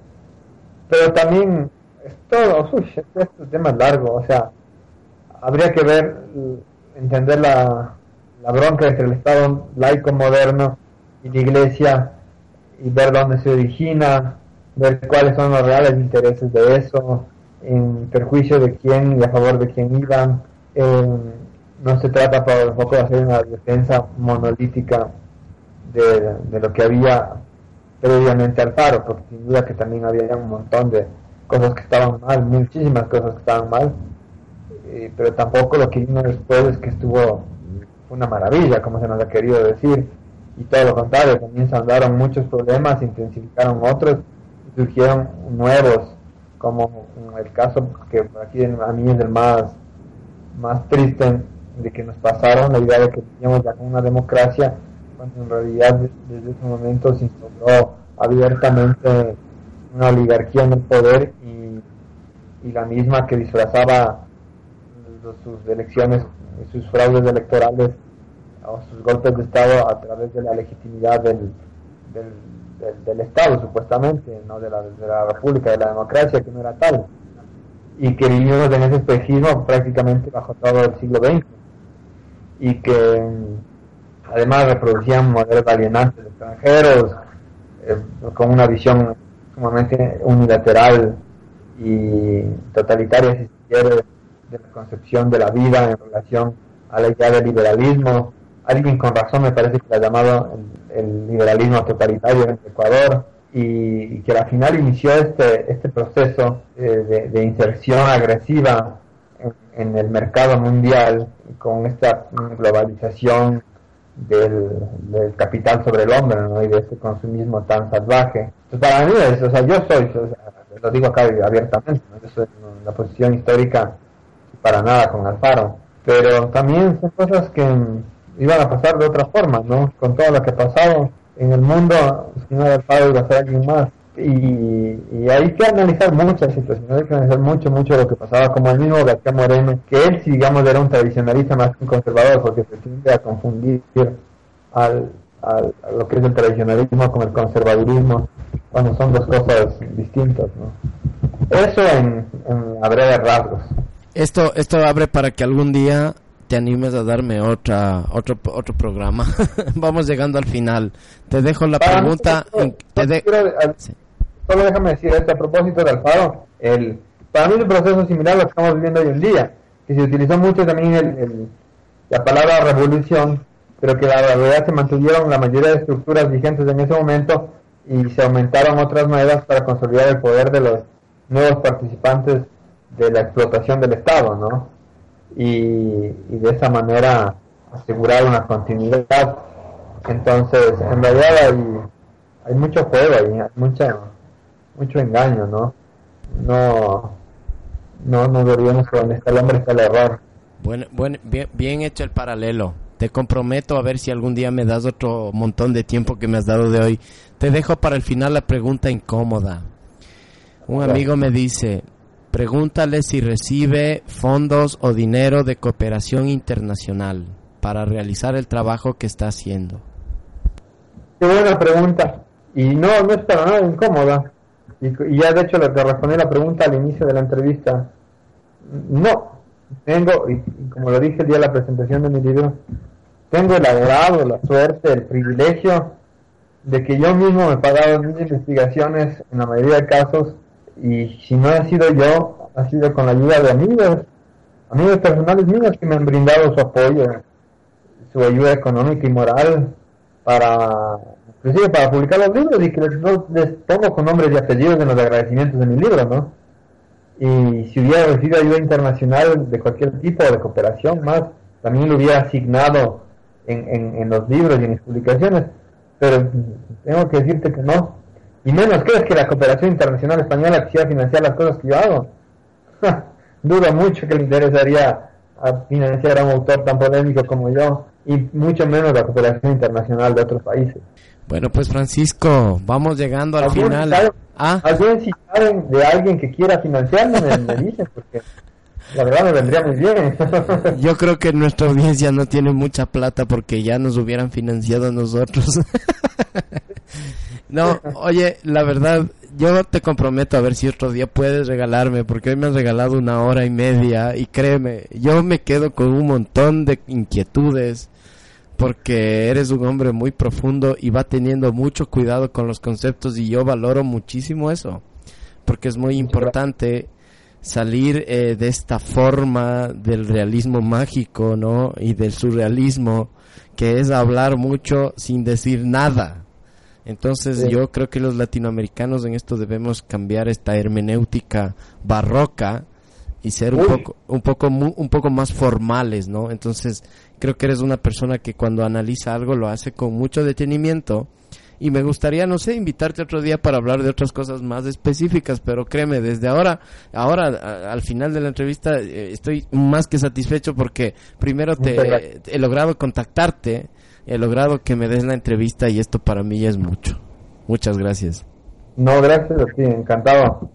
Pero también es todo, este tema es largo, o sea, habría que entender la bronca entre el Estado laico moderno y la iglesia, y ver dónde se origina, ver cuáles son los reales intereses de eso, en perjuicio de quién y a favor de quién iban. No se trata tampoco de hacer una defensa monolítica de lo que había previamente Alfaro, porque sin duda que también había un montón de cosas que estaban mal, muchísimas cosas que estaban mal, pero tampoco lo que vino después es que estuvo una maravilla, como se nos ha querido decir, y todo lo contrario, también se andaron muchos problemas, intensificaron otros, surgieron nuevos, como el caso que aquí a mí es el más triste, de que nos pasaron la idea de que teníamos ya una democracia, cuando en realidad desde ese momento se instauró abiertamente una oligarquía en el poder, y la misma que disfrazaba sus elecciones, sus fraudes electorales o sus golpes de Estado a través de la legitimidad del Estado, supuestamente, no de la República, de la democracia, que no era tal, y que vivimos en ese espejismo prácticamente bajo todo el siglo XX, y que además reproducían modelos alienantes extranjeros, con una visión sumamente unilateral y totalitaria, si se quiere, de la concepción de la vida en relación a la idea del liberalismo. Alguien con razón me parece que la ha llamado el liberalismo totalitario en Ecuador, y que al final inició este proceso de inserción agresiva en el mercado mundial, con esta globalización del capital sobre el hombre, ¿no? Y de este consumismo tan salvaje. Entonces, para mí es, lo digo acá abiertamente, ¿no? Yo soy en una posición histórica para nada con Alfaro, pero también son cosas que iban a pasar de otra forma, ¿no? Con todo lo que ha pasado en el mundo, si no era Alfaro iba a ser alguien más, y hay que analizar muchas situaciones, hay que analizar mucho lo que pasaba, como el mismo Guevara Moreno, que él sí, digamos, era un tradicionalista más que un conservador, porque se tiende a confundir a lo que es el tradicionalismo con el conservadurismo, cuando son dos cosas distintas, ¿no? Eso en a breves rasgos. Esto abre para que algún día te animes a darme otro programa. Vamos llegando al final. Te dejo la pregunta. Solo déjame decir esto a propósito de Alfaro. Para mí es un proceso similar a lo que estamos viviendo hoy en día, que se utilizó mucho también la palabra revolución, pero que la verdad se mantuvieron la mayoría de estructuras vigentes en ese momento y se aumentaron otras nuevas para consolidar el poder de los nuevos participantes de la explotación del Estado, ¿no? Y de esa manera asegurar una continuidad. Entonces, en realidad hay mucho juego ahí, hay mucho engaño, ¿no? No deberíamos que donde está el hombre está el error. Bien hecho el paralelo. Te comprometo a ver si algún día me das otro montón de tiempo que me has dado de hoy. Te dejo para el final la pregunta incómoda. Un amigo me dice, pregúntale si recibe fondos o dinero de cooperación internacional para realizar el trabajo que está haciendo. Qué buena pregunta. Y no es para nada incómoda. Y ya de hecho le respondí la pregunta al inicio de la entrevista. No. Tengo, y como lo dije el día de la presentación de mi libro, tengo el agrado, la suerte, el privilegio de que yo mismo me he pagado mis investigaciones en la mayoría de casos, y si no ha sido yo, ha sido con la ayuda de amigos personales míos que me han brindado su apoyo, su ayuda económica y moral, para publicar los libros, y que les pongo con nombres y apellidos en los agradecimientos de mi libro, ¿no? Y si hubiera recibido ayuda internacional de cualquier tipo, de cooperación más, también lo hubiera asignado en los libros y en mis publicaciones, pero tengo que decirte que no. Y menos crees que la cooperación internacional española quisiera financiar las cosas que yo hago. Dudo mucho que le interesaría financiar a un autor tan polémico como yo, y mucho menos la cooperación internacional de otros países. Bueno, pues Francisco, vamos llegando al final. Si saben de alguien que quiera financiarme, me dicen, porque la verdad me vendría muy bien. Yo creo que nuestra audiencia no tiene mucha plata porque ya nos hubieran financiado a nosotros. No, oye, la verdad, yo te comprometo a ver si otro día puedes regalarme, porque hoy me has regalado 1 hora y media, y créeme, yo me quedo con un montón de inquietudes, porque eres un hombre muy profundo y va teniendo mucho cuidado con los conceptos, y yo valoro muchísimo eso, porque es muy importante salir de esta forma del realismo mágico, ¿no? Y del surrealismo, que es hablar mucho sin decir nada. Entonces yo creo que los latinoamericanos en esto debemos cambiar esta hermenéutica barroca y ser un poco más formales, ¿no? Entonces creo que eres una persona que cuando analiza algo lo hace con mucho detenimiento, y me gustaría, no sé, invitarte otro día para hablar de otras cosas más específicas, pero créeme, desde ahora al final de la entrevista estoy más que satisfecho, porque primero he logrado contactarte, he logrado que me des la entrevista, y esto para mí ya es mucho. Muchas gracias. No, gracias a ti, encantado.